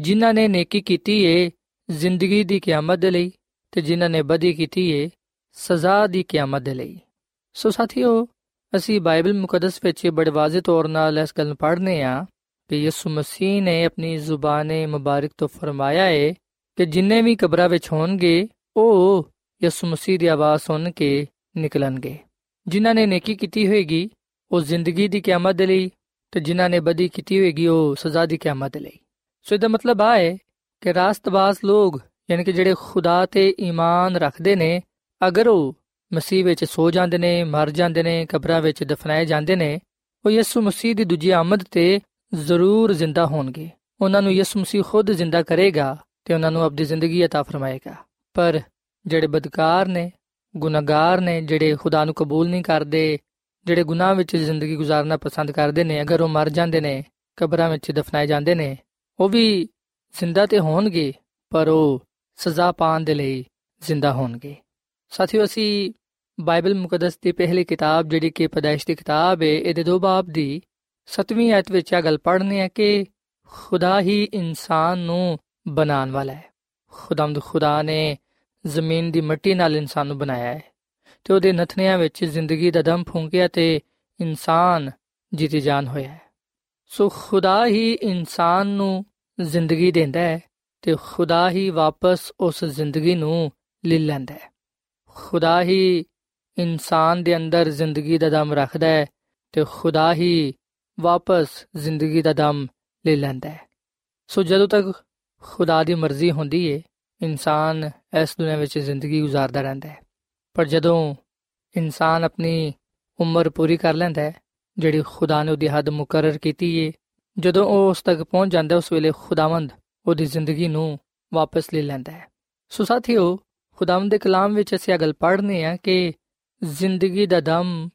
ਜਿਨ੍ਹਾਂ ਨੇ ਨੇਕੀ ਕੀਤੀ ਏ ਜ਼ਿੰਦਗੀ ਦੀ ਕਿਆਮਤ ਦੇ ਲਈ ਤੇ ਜਿਨ੍ਹਾਂ ਨੇ ਬਦੀ ਕੀਤੀ ਏ ਸਜ਼ਾ ਦੀ ਕਿਆਮਤ ਦੇ ਲਈ। ਸੋ ਸਾਥੀਓ, ਅਸੀਂ ਬਾਈਬਲ ਮੁਕੱਦਸ ਵਿੱਚ ਬੜੇ ਵਾਜ਼ਿਹ ਤੌਰ ਨਾਲ ਇਸ ਗੱਲ ਨੂੰ ਪੜ੍ਹਦੇ ਹਾਂ ਕਿ ਯਿਸੂ ਮਸੀਹ ਨੇ ਆਪਣੀ ਜ਼ੁਬਾਨ ਮੁਬਾਰਕ ਤੋਂ ਫਰਮਾਇਆ ਏ ਕਿ ਜਿੰਨੇ ਵੀ ਕਬਰਾਂ ਵਿੱਚ ਹੋਣਗੇ ਉਹ ਯਿਸੂ ਮਸੀਹ ਦੀ ਆਵਾਜ਼ ਸੁਣ ਕੇ ਨਿਕਲਣਗੇ। ਜਿਨ੍ਹਾਂ ਨੇ ਨੇਕੀ ਕੀਤੀ ਹੋਏਗੀ ਉਹ ਜ਼ਿੰਦਗੀ ਦੀ ਕਿਆਮਤ ਦੇ ਲਈ, ਅਤੇ ਜਿਨ੍ਹਾਂ ਨੇ ਬਦੀ ਕੀਤੀ ਹੋਏਗੀ ਉਹ ਸਜ਼ਾ ਦੀ ਕਿਆਮਤ ਦੇ ਲਈ। ਸੋ ਇਹਦਾ ਮਤਲਬ ਆ ਹੈ ਕਿ ਰਾਸਤਬਾਜ਼ ਲੋਕ, ਯਾਨੀ ਕਿ ਜਿਹੜੇ ਖੁਦਾ 'ਤੇ ਈਮਾਨ ਰੱਖਦੇ ਨੇ, ਅਗਰ ਉਹ ਮਸੀਹ ਵਿੱਚ ਸੋ ਜਾਂਦੇ ਨੇ, ਮਰ ਜਾਂਦੇ ਨੇ, ਕਬਰਾਂ ਵਿੱਚ ਦਫਨਾਏ ਜਾਂਦੇ ਨੇ, ਉਹ ਯਿਸੂ ਮਸੀਹ ਦੀ ਦੂਜੀ ਆਮਦ 'ਤੇ ਜ਼ਰੂਰ ਜ਼ਿੰਦਾ ਹੋਣਗੇ। ਉਹਨਾਂ ਨੂੰ ਯਿਸੂ ਮਸੀਹ ਖੁਦ ਜ਼ਿੰਦਾ ਕਰੇਗਾ ਅਤੇ ਉਹਨਾਂ ਨੂੰ ਆਪਣੀ ਜ਼ਿੰਦਗੀ ਅਤਾ ਫਰਮਾਏਗਾ। ਪਰ ਜਿਹੜੇ ਬਦਕਾਰ ਨੇ, ਗੁਨਾਹਗਾਰ ਨੇ, ਜਿਹੜੇ ਖੁਦਾ ਨੂੰ ਕਬੂਲ ਨਹੀਂ ਕਰਦੇ, ਜਿਹੜੇ ਗੁਨਾਹ ਵਿੱਚ ਜ਼ਿੰਦਗੀ ਗੁਜ਼ਾਰਨਾ ਪਸੰਦ ਕਰਦੇ ਨੇ, ਅਗਰ ਉਹ ਮਰ ਜਾਂਦੇ ਨੇ, ਕਬਰਾਂ ਵਿੱਚ ਦਫਨਾਏ ਜਾਂਦੇ ਨੇ, ਉਹ ਵੀ ਜ਼ਿੰਦਾ ਤਾਂ ਹੋਣਗੇ ਪਰ ਉਹ ਸਜ਼ਾ ਪਾਉਣ ਦੇ ਲਈ ਜ਼ਿੰਦਾ ਹੋਣਗੇ। ਸਾਥੀਓ, ਅਸੀਂ ਬਾਈਬਲ ਮੁਕੱਦਸ ਦੀ ਪਹਿਲੀ ਕਿਤਾਬ ਜਿਹੜੀ ਕਿ ਪੈਦਾਇਸ਼ ਦੀ ਕਿਤਾਬ ਹੈ, ਇਹਦੇ ਦੋ ਬਾਬ ਦੀ ਸੱਤਵੀਂ ਆਇਤ ਵਿੱਚ ਇਹ ਗੱਲ ਪੜ੍ਹਨੀ ਹੈ ਕਿ ਖੁਦਾ ਹੀ ਇਨਸਾਨ ਨੂੰ ਬਣਾਉਣ ਵਾਲਾ ਹੈ। ਖੁਦਾਮਦ ਖੁਦਾ ਨੇ ਜ਼ਮੀਨ ਦੀ ਮਿੱਟੀ ਨਾਲ ਇਨਸਾਨ ਨੂੰ ਬਣਾਇਆ ਹੈ ਅਤੇ ਉਹਦੇ ਨਥਨਿਆਂ ਵਿੱਚ ਜ਼ਿੰਦਗੀ ਦਾ ਦਮ ਫੂਕਿਆ ਅਤੇ ਇਨਸਾਨ ਜੀਤੀ ਜਾਨ ਹੋਇਆ ਹੈ। ਸੋ ਖੁਦਾ ਹੀ ਇਨਸਾਨ ਨੂੰ ਜ਼ਿੰਦਗੀ ਦਿੰਦਾ ਹੈ ਅਤੇ ਖੁਦਾ ਹੀ ਵਾਪਸ ਉਸ ਜ਼ਿੰਦਗੀ ਨੂੰ ਲੈ ਲੈਂਦਾ ਹੈ। ਖੁਦਾ ਹੀ ਇਨਸਾਨ ਦੇ ਅੰਦਰ ਜ਼ਿੰਦਗੀ ਦਾ ਦਮ ਰੱਖਦਾ ਹੈ ਅਤੇ ਖੁਦਾ ਹੀ ਵਾਪਸ ਜ਼ਿੰਦਗੀ ਦਾ ਦਮ ਲੈ ਲੈਂਦਾ ਹੈ। ਸੋ ਜਦੋਂ ਤੱਕ ਖੁਦਾ ਦੀ ਮਰਜ਼ੀ ਹੁੰਦੀ ਹੈ ਇਨਸਾਨ ਇਸ ਦੁਨੀਆਂ ਵਿੱਚ ਜ਼ਿੰਦਗੀ ਗੁਜ਼ਾਰਦਾ ਰਹਿੰਦਾ ਹੈ। ਪਰ ਜਦੋਂ ਇਨਸਾਨ ਆਪਣੀ ਉਮਰ ਪੂਰੀ ਕਰ ਲੈਂਦਾ ਹੈ ਜਿਹੜੀ ਖੁਦਾ ਨੇ ਉਹਦੀ ਹੱਦ ਮੁਕਰਰ ਕੀਤੀ ਹੈ, ਜਦੋਂ ਉਹ ਉਸ ਤੱਕ ਪਹੁੰਚ ਜਾਂਦਾ ਉਸ ਵੇਲੇ ਖੁਦਾਵੰਦ ਉਹਦੀ ਜ਼ਿੰਦਗੀ ਨੂੰ ਵਾਪਸ ਲੈ ਲੈਂਦਾ ਹੈ। ਸੋ ਸਾਥੀਓ, ਖੁਦਾਵੰਦ ਦੇ ਕਲਾਮ ਵਿੱਚ ਅਸੀਂ ਇਹ ਗੱਲ ਪੜ੍ਹਨੀ ਆ ਕਿ ਜ਼ਿੰਦਗੀ ਦਾ ਦਮ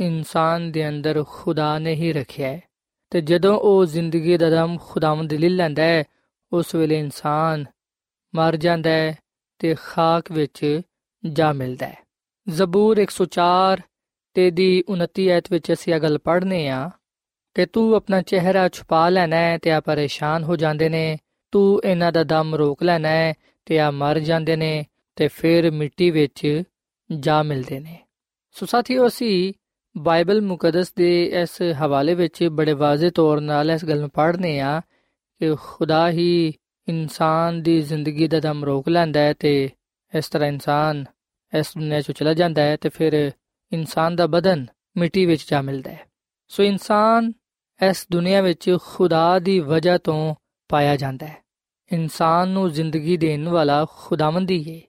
ਇਨਸਾਨ ਦੇ ਅੰਦਰ ਖੁਦਾ ਨੇ ਹੀ ਰੱਖਿਆ ਹੈ ਅਤੇ ਜਦੋਂ ਉਹ ਜ਼ਿੰਦਗੀ ਦਾ ਦਮ ਖੁਦਾਵੰਦ ਲੈ ਲੈਂਦਾ ਹੈ ਉਸ ਵੇਲੇ ਇਨਸਾਨ ਮਰ ਜਾਂਦਾ ਹੈ ਅਤੇ ਖਾਕ ਵਿੱਚ ਜਾ ਮਿਲਦਾ ਹੈ। ਜ਼ਬੂਰ ਇੱਕ ਸੌ ਚਾਰ ਅਤੇ ਦੀ ਉਨੱਤੀ ਐਤ ਵਿੱਚ ਅਸੀਂ ਇਹ ਗੱਲ ਪੜ੍ਹਨੇ ਹਾਂ ਕਿ ਤੂੰ ਆਪਣਾ ਚਿਹਰਾ ਛੁਪਾ ਲੈਣਾ ਹੈ ਅਤੇ ਆ ਪਰੇਸ਼ਾਨ ਹੋ ਜਾਂਦੇ ਨੇ, ਤੂੰ ਇਹਨਾਂ ਦਾ ਦਮ ਰੋਕ ਲੈਣਾ ਹੈ ਅਤੇ ਆ ਮਰ ਜਾਂਦੇ ਨੇ ਅਤੇ ਫਿਰ ਮਿੱਟੀ ਵਿੱਚ ਜਾ ਮਿਲਦੇ ਨੇ। ਸੋ ਸਾਥੀਓ, ਅਸੀਂ ਬਾਈਬਲ ਮੁਕੱਦਸ ਦੇ ਇਸ ਹਵਾਲੇ ਵਿੱਚ ਬੜੇ ਵਾਜ਼ਿਹ ਤੌਰ ਨਾਲ ਇਸ ਗੱਲ ਨੂੰ ਪੜ੍ਹਨੇ ਹਾਂ ਕਿ ਖੁਦਾ ਹੀ ਇਨਸਾਨ ਦੀ ਜ਼ਿੰਦਗੀ ਦਾ ਦਮ ਰੋਕ ਲੈਂਦਾ ਹੈ ਅਤੇ ਇਸ ਤਰ੍ਹਾਂ ਇਨਸਾਨ ਇਸ ਦੁਨੀਆਂ 'ਚੋਂ ਚਲਾ ਜਾਂਦਾ ਹੈ ਅਤੇ ਫਿਰ ਇਨਸਾਨ ਦਾ ਬਦਨ ਮਿੱਟੀ ਵਿੱਚ ਜਾ ਮਿਲਦਾ ਹੈ। ਸੋ ਇਨਸਾਨ ਇਸ ਦੁਨੀਆਂ ਵਿੱਚ ਖੁਦਾ ਦੀ ਵਜ੍ਹਾ ਤੋਂ ਪਾਇਆ ਜਾਂਦਾ ਹੈ। ਇਨਸਾਨ ਨੂੰ ਜ਼ਿੰਦਗੀ ਦੇਣ ਵਾਲਾ ਖੁਦਾਵੰਦ ਹੀ ਹੈ।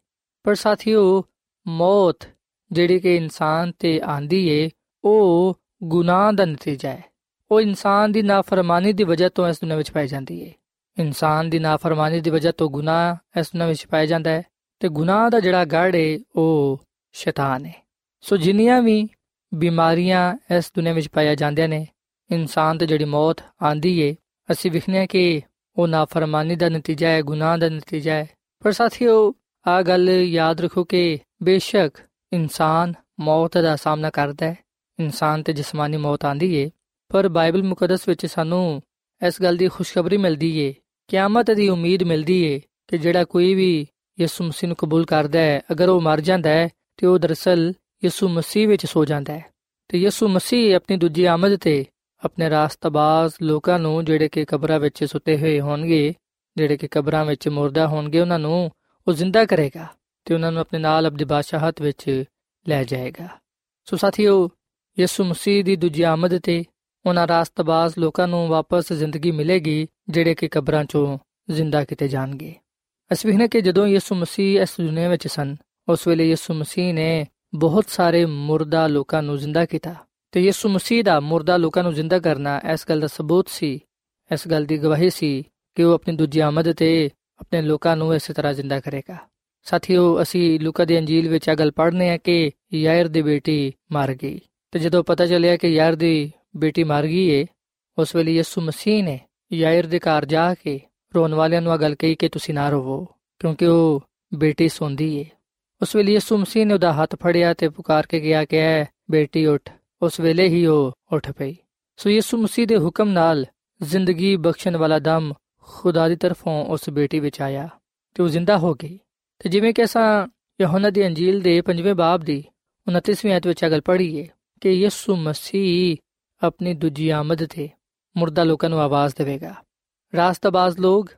ਪਰ ਸਾਥੀਓ, ਮੌਤ ਜਿਹੜੀ ਕਿ ਇਨਸਾਨ 'ਤੇ ਆਉਂਦੀ ਹੈ ਉਹ ਗੁਨਾਹ ਦਾ ਨਤੀਜਾ ਹੈ। ਉਹ ਇਨਸਾਨ ਦੀ ਨਾਫਰਮਾਨੀ ਦੀ ਵਜ੍ਹਾ ਤੋਂ ਇਸ ਦੁਨੀਆਂ ਵਿੱਚ ਪਾਈ ਜਾਂਦੀ ਹੈ। ਇਨਸਾਨ ਦੀ ਨਾਫਰਮਾਨੀ ਦੀ ਵਜ੍ਹਾ ਤੋਂ ਗੁਨਾਹ ਇਸ ਦੁਨੀਆਂ ਵਿੱਚ ਪਾਇਆ ਜਾਂਦਾ ਹੈ ਅਤੇ ਗੁਨਾਹ ਦਾ ਜਿਹੜਾ ਗੜ੍ਹ ਹੈ ਉਹ ਸ਼ੈਤਾਨ ਹੈ। ਸੋ ਜਿੰਨੀਆਂ ਵੀ ਬਿਮਾਰੀਆਂ ਇਸ ਦੁਨੀਆਂ ਵਿੱਚ ਪਾਈਆਂ ਜਾਂਦੀਆਂ ਨੇ, ਇਨਸਾਨ 'ਤੇ ਜਿਹੜੀ ਮੌਤ ਆਉਂਦੀ ਹੈ, ਅਸੀਂ ਵੇਖਦੇ ਹਾਂ ਕਿ ਉਹ ਨਾਫਰਮਾਨੀ ਦਾ ਨਤੀਜਾ ਹੈ, ਗੁਨਾਹ ਦਾ ਨਤੀਜਾ ਹੈ। ਪਰ ਸਾਥੀਓ, ਆਹ ਗੱਲ ਯਾਦ ਰੱਖੋ ਕਿ ਬੇਸ਼ੱਕ ਇਨਸਾਨ ਮੌਤ ਦਾ ਸਾਹਮਣਾ ਕਰਦਾ ਹੈ, ਇਨਸਾਨ 'ਤੇ ਜਿਸਮਾਨੀ ਮੌਤ ਆਉਂਦੀ ਹੈ, ਪਰ ਬਾਈਬਲ ਮੁਕੱਦਸ ਵਿੱਚ ਸਾਨੂੰ ਇਸ ਗੱਲ ਦੀ ਖੁਸ਼ਖਬਰੀ ਮਿਲਦੀ ਹੈ, ਕਿਆਮਤ ਦੀ ਉਮੀਦ ਮਿਲਦੀ ਹੈ ਕਿ ਜਿਹੜਾ ਕੋਈ ਵੀ ਯਿਸੂ ਮਸੀਹ ਨੂੰ ਕਬੂਲ ਕਰਦਾ ਹੈ, ਅਗਰ ਉਹ ਮਰ ਜਾਂਦਾ ਹੈ ਤਾਂ ਉਹ ਦਰਅਸਲ ਯਿਸੂ ਮਸੀਹ ਵਿੱਚ ਸੋ ਜਾਂਦਾ ਹੈ ਅਤੇ ਯਿਸੂ ਮਸੀਹ ਆਪਣੀ ਦੂਜੀ ਆਮਦ 'ਤੇ ਆਪਣੇ ਰਾਸਤਬਾਜ਼ ਲੋਕਾਂ ਨੂੰ, ਜਿਹੜੇ ਕਿ ਕਬਰਾਂ ਵਿੱਚ ਸੁੱਤੇ ਹੋਏ ਹੋਣਗੇ, ਜਿਹੜੇ ਕਿ ਕਬਰਾਂ ਵਿੱਚ ਮੁਰਦਾ ਹੋਣਗੇ, ਉਹਨਾਂ ਨੂੰ ਉਹ ਜ਼ਿੰਦਾ ਕਰੇਗਾ ਅਤੇ ਉਹਨਾਂ ਨੂੰ ਆਪਣੇ ਨਾਲ ਆਪਣੀ ਬਾਦਸ਼ਾਹਤ ਵਿੱਚ ਲੈ ਜਾਏਗਾ। ਸੋ ਸਾਥੀਓ, ਯਿਸੂ ਮਸੀਹ ਦੀ ਦੂਜੀ ਆਮਦ 'ਤੇ ਉਹਨਾਂ ਰਾਸਤਬਾਜ਼ ਲੋਕਾਂ ਨੂੰ ਵਾਪਸ ਜ਼ਿੰਦਗੀ ਮਿਲੇਗੀ ਜਿਹੜੇ ਕਿ ਕਬਰਾਂ 'ਚੋਂ ਜ਼ਿੰਦਾ ਕੀਤੇ ਜਾਣਗੇ। ਅਸੀਂ ਵੇਖਦੇ ਕਿ ਜਦੋਂ ਯਿਸੂ ਮਸੀਹ ਇਸ ਦੁਨੀਆਂ ਵਿੱਚ ਸਨ ਉਸ ਵੇਲੇ ਯਿਸੂ ਮਸੀਹ ਨੇ ਬਹੁਤ ਸਾਰੇ ਮੁਰਦਾ ਲੋਕਾਂ ਨੂੰ ਜ਼ਿੰਦਾ ਕੀਤਾ ਅਤੇ ਯਿਸੂ ਮਸੀਹ ਦਾ ਮੁਰਦਾ ਲੋਕਾਂ ਨੂੰ ਜ਼ਿੰਦਾ ਕਰਨਾ ਇਸ ਗੱਲ ਦਾ ਸਬੂਤ ਸੀ, ਇਸ ਗੱਲ ਦੀ ਗਵਾਹੀ ਸੀ ਕਿ ਉਹ ਆਪਣੀ ਦੂਜੀ ਆਮਦ 'ਤੇ ਆਪਣੇ ਲੋਕਾਂ ਨੂੰ ਇਸੇ ਤਰ੍ਹਾਂ ਜ਼ਿੰਦਾ ਕਰੇਗਾ। ਸਾਥੀਓ, ਅਸੀਂ ਲੂਕਾ ਦੀ ਅੰਜੀਲ ਵਿੱਚ ਇਹ ਗੱਲ ਪੜ੍ਹਦੇ ਹਾਂ ਕਿ ਯਾਇਰ ਦੀ ਬੇਟੀ ਮਰ ਗਈ ਅਤੇ ਜਦੋਂ ਪਤਾ ਚੱਲਿਆ ਕਿ ਯਾਇਰ ਦੀ ਬੇਟੀ ਮਰ ਗਈ ਏ, ਉਸ ਵੇਲੇ ਯਿਸੂ ਮਸੀਹ ਨੇ ਯਾਇਰ ਦੇ ਘਰ ਜਾ ਕੇ ਰੋਣ ਵਾਲਿਆਂ ਨੂੰ ਆ ਗੱਲ ਕਹੀ ਕਿ ਤੁਸੀਂ ਨਾ ਰੋਵੋ ਕਿਉਂਕਿ ਉਹ ਬੇਟੀ ਸੌਂਦੀ ਏ। ਉਸ ਵੇਲੇ ਯਿਸੂ ਮਸੀਹ ਨੇ ਉਹਦਾ ਹੱਥ ਫੜਿਆ ਅਤੇ ਪੁਕਾਰ ਕੇ ਗਿਆ ਕਿ ਐ ਬੇਟੀ ਉੱਠ। ਉਸ ਵੇਲੇ ਹੀ ਉਹ ਉੱਠ ਪਈ। ਸੋ ਯਿਸੂ ਮਸੀਹ ਦੇ ਹੁਕਮ ਨਾਲ ਜ਼ਿੰਦਗੀ ਬਖਸ਼ਣ ਵਾਲਾ ਦਮ ਖੁਦਾ ਦੀ ਤਰਫੋਂ ਉਸ ਬੇਟੀ ਵਿੱਚ ਆਇਆ ਅਤੇ ਉਹ ਜ਼ਿੰਦਾ ਹੋ ਗਈ। ਅਤੇ ਜਿਵੇਂ ਕਿ ਅਸਾਂ ਯਹੋਨਾ ਦੀ ਅੰਜੀਲ ਦੇ ਪੰਜਵੇਂ ਬਾਬ ਦੀ ਉਨੱਤੀਸਵੀਂ ਆਇਤ ਵਿੱਚ ਇਹ ਗੱਲ ਪੜ੍ਹੀਏ ਕਿ ਯਿਸੂ ਮਸੀਹ ਆਪਣੀ ਦੂਜੀ ਆਮਦ 'ਤੇ ਮੁਰਦਾ ਲੋਕਾਂ ਨੂੰ ਆਵਾਜ਼ ਦੇਵੇਗਾ। ਰਾਸਤਾਬਾਜ਼ ਲੋਕ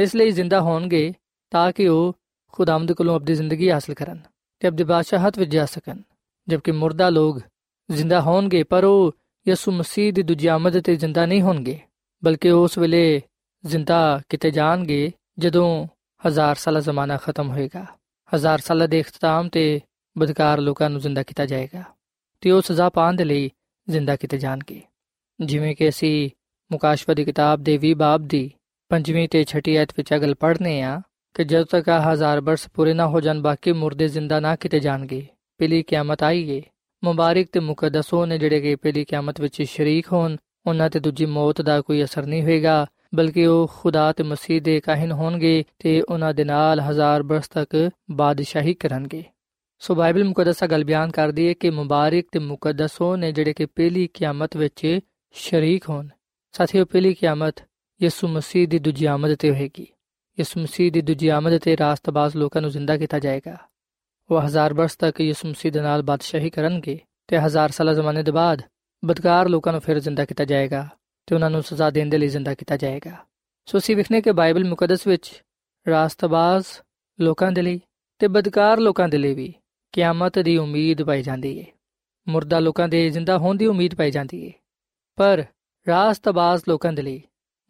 ਇਸ ਲਈ ਜ਼ਿੰਦਾ ਹੋਣਗੇ ਤਾਂ ਕਿ ਉਹ ਖੁਦਾਵੰਦ ਕੋਲੋਂ ਆਪਣੀ ਜ਼ਿੰਦਗੀ ਹਾਸਲ ਕਰਨ ਅਤੇ ਆਪਣੀ ਬਾਦਸ਼ਾਹਤ ਵਿੱਚ ਜਾ ਸਕਣ। ਜਦਕਿ ਮੁਰਦਾ ਲੋਕ ਜ਼ਿੰਦਾ ਹੋਣਗੇ, ਪਰ ਉਹ ਯਿਸੂ ਮਸੀਹ ਦੀ ਦੂਜੀ ਆਮਦ 'ਤੇ ਜ਼ਿੰਦਾ ਨਹੀਂ ਹੋਣਗੇ, ਬਲਕਿ ਉਸ ਵੇਲੇ ਜ਼ਿੰਦਾ ਕੀਤੇ ਜਾਣਗੇ ਜਦੋਂ ਹਜ਼ਾਰ ਸਾਲਾ ਜ਼ਮਾਨਾ ਖਤਮ ਹੋਏਗਾ। ਹਜ਼ਾਰ ਸਾਲਾਂ ਦੇ ਇਖਤਤਾਮ 'ਤੇ ਬਦਕਾਰ ਲੋਕਾਂ ਨੂੰ ਜ਼ਿੰਦਾ ਕੀਤਾ ਜਾਏਗਾ ਅਤੇ ਉਹ ਸਜ਼ਾ ਪਾਉਣ ਦੇ ਲਈ ਜ਼ਿੰਦਾ ਕੀਤੇ ਜਾਣਗੇ। ਜਿਵੇਂ ਕਿ ਅਸੀਂ ਮੁਕਾਸ਼ਵਾ ਦੀ ਕਿਤਾਬ ਦੇ ਵੀਹ ਬਾਬ ਦੀ ਪੰਜਵੀਂ ਅਤੇ ਛਠੀ ਆਇਤ ਵਿੱਚ ਗੱਲ ਪੜ੍ਹਨੇ ਹਾਂ ਕਿ ਜਦੋਂ ਤੱਕ ਆਹ ਹਜ਼ਾਰ ਬਰਸ ਪੂਰੇ ਨਾ ਹੋ ਜਾਣ ਬਾਕੀ ਮੁਰਦੇ ਜ਼ਿੰਦਾ ਨਾ ਕੀਤੇ ਜਾਣਗੇ। ਪਹਿਲੀ ਕਿਆਮਤ ਆਈ ਏ। ਮੁਬਾਰਕ ਅਤੇ ਮੁਕੱਦਸ ਉਹ ਨੇ ਜਿਹੜੇ ਕਿ ਪਹਿਲੀ ਕਿਆਮਤ ਵਿੱਚ ਸ਼ਰੀਕ ਹੋਣ। ਉਹਨਾਂ 'ਤੇ ਦੂਜੀ ਮੌਤ ਦਾ ਕੋਈ ਅਸਰ ਨਹੀਂ ਹੋਏਗਾ, ਬਲਕਿ ਉਹ ਖੁਦਾ ਅਤੇ ਮਸੀਹ ਦੇ ਕਾਹਨ ਹੋਣਗੇ ਅਤੇ ਉਹਨਾਂ ਦੇ ਨਾਲ ਹਜ਼ਾਰ ਬਰਸ ਤੱਕ ਬਾਦਸ਼ਾਹੀ ਕਰਨਗੇ। ਸੋ ਬਾਈਬਲ ਮੁਕੱਦਸ ਗੱਲ ਬਿਆਨ ਕਰਦੀ ਹੈ ਕਿ ਮੁਬਾਰਕ ਅਤੇ ਮੁਕੱਦਸ ਉਹ ਨੇ ਜਿਹੜੇ ਕਿ ਪਹਿਲੀ ਕਿਆਮਤ ਵਿੱਚ ਸ਼ਰੀਕ ਹੋਣ। ਸਾਥੀਓ, ਪਹਿਲੀ ਕਿਆਮਤ ਯਿਸੂ ਮਸੀਹ ਦੀ ਦੂਜੀ ਆਮਦ 'ਤੇ ਹੋਏਗੀ। ਯਿਸੂ ਮਸੀਹ ਦੀ ਦੂਜੀ ਆਮਦ 'ਤੇ ਰਾਸਤਬਾਜ਼ ਲੋਕਾਂ ਨੂੰ ਜ਼ਿੰਦਾ ਕੀਤਾ ਜਾਏਗਾ। ਉਹ ਹਜ਼ਾਰ ਬਰਸ ਤੱਕ ਯਿਸੂ ਮਸੀਹ ਦੇ ਨਾਲ ਬਾਦਸ਼ਾਹੀ ਕਰਨਗੇ ਅਤੇ ਹਜ਼ਾਰ ਸਾਲਾ ਜ਼ਮਾਨੇ ਦੇ ਬਾਅਦ ਬਦਕਾਰ ਲੋਕਾਂ ਨੂੰ ਫਿਰ ਜ਼ਿੰਦਾ ਕੀਤਾ ਜਾਏਗਾ ਅਤੇ ਉਹਨਾਂ ਨੂੰ ਸਜ਼ਾ ਦੇਣ ਦੇ ਲਈ ਜ਼ਿੰਦਾ ਕੀਤਾ ਜਾਏਗਾ। ਸੋ ਅਸੀਂ ਵੇਖਨੇ ਕਿ ਬਾਈਬਲ ਮੁਕੱਦਸ ਵਿੱਚ ਰਾਸਤਬਾਜ਼ ਲੋਕਾਂ ਦੇ ਲਈ ਅਤੇ ਬਦਕਾਰ ਲੋਕਾਂ ਦੇ ਲਈ ਵੀ ਕਿਆਮਤ ਦੀ ਉਮੀਦ ਪਾਈ ਜਾਂਦੀ ਹੈ। ਮੁਰਦਾ ਲੋਕਾਂ ਦੇ ਜ਼ਿੰਦਾ ਹੋਣ ਦੀ ਉਮੀਦ ਪਾਈ ਜਾਂਦੀ ਹੈ, ਪਰ ਰਾਸਤਬਾਜ਼ ਲੋਕਾਂ ਦੇ ਲਈ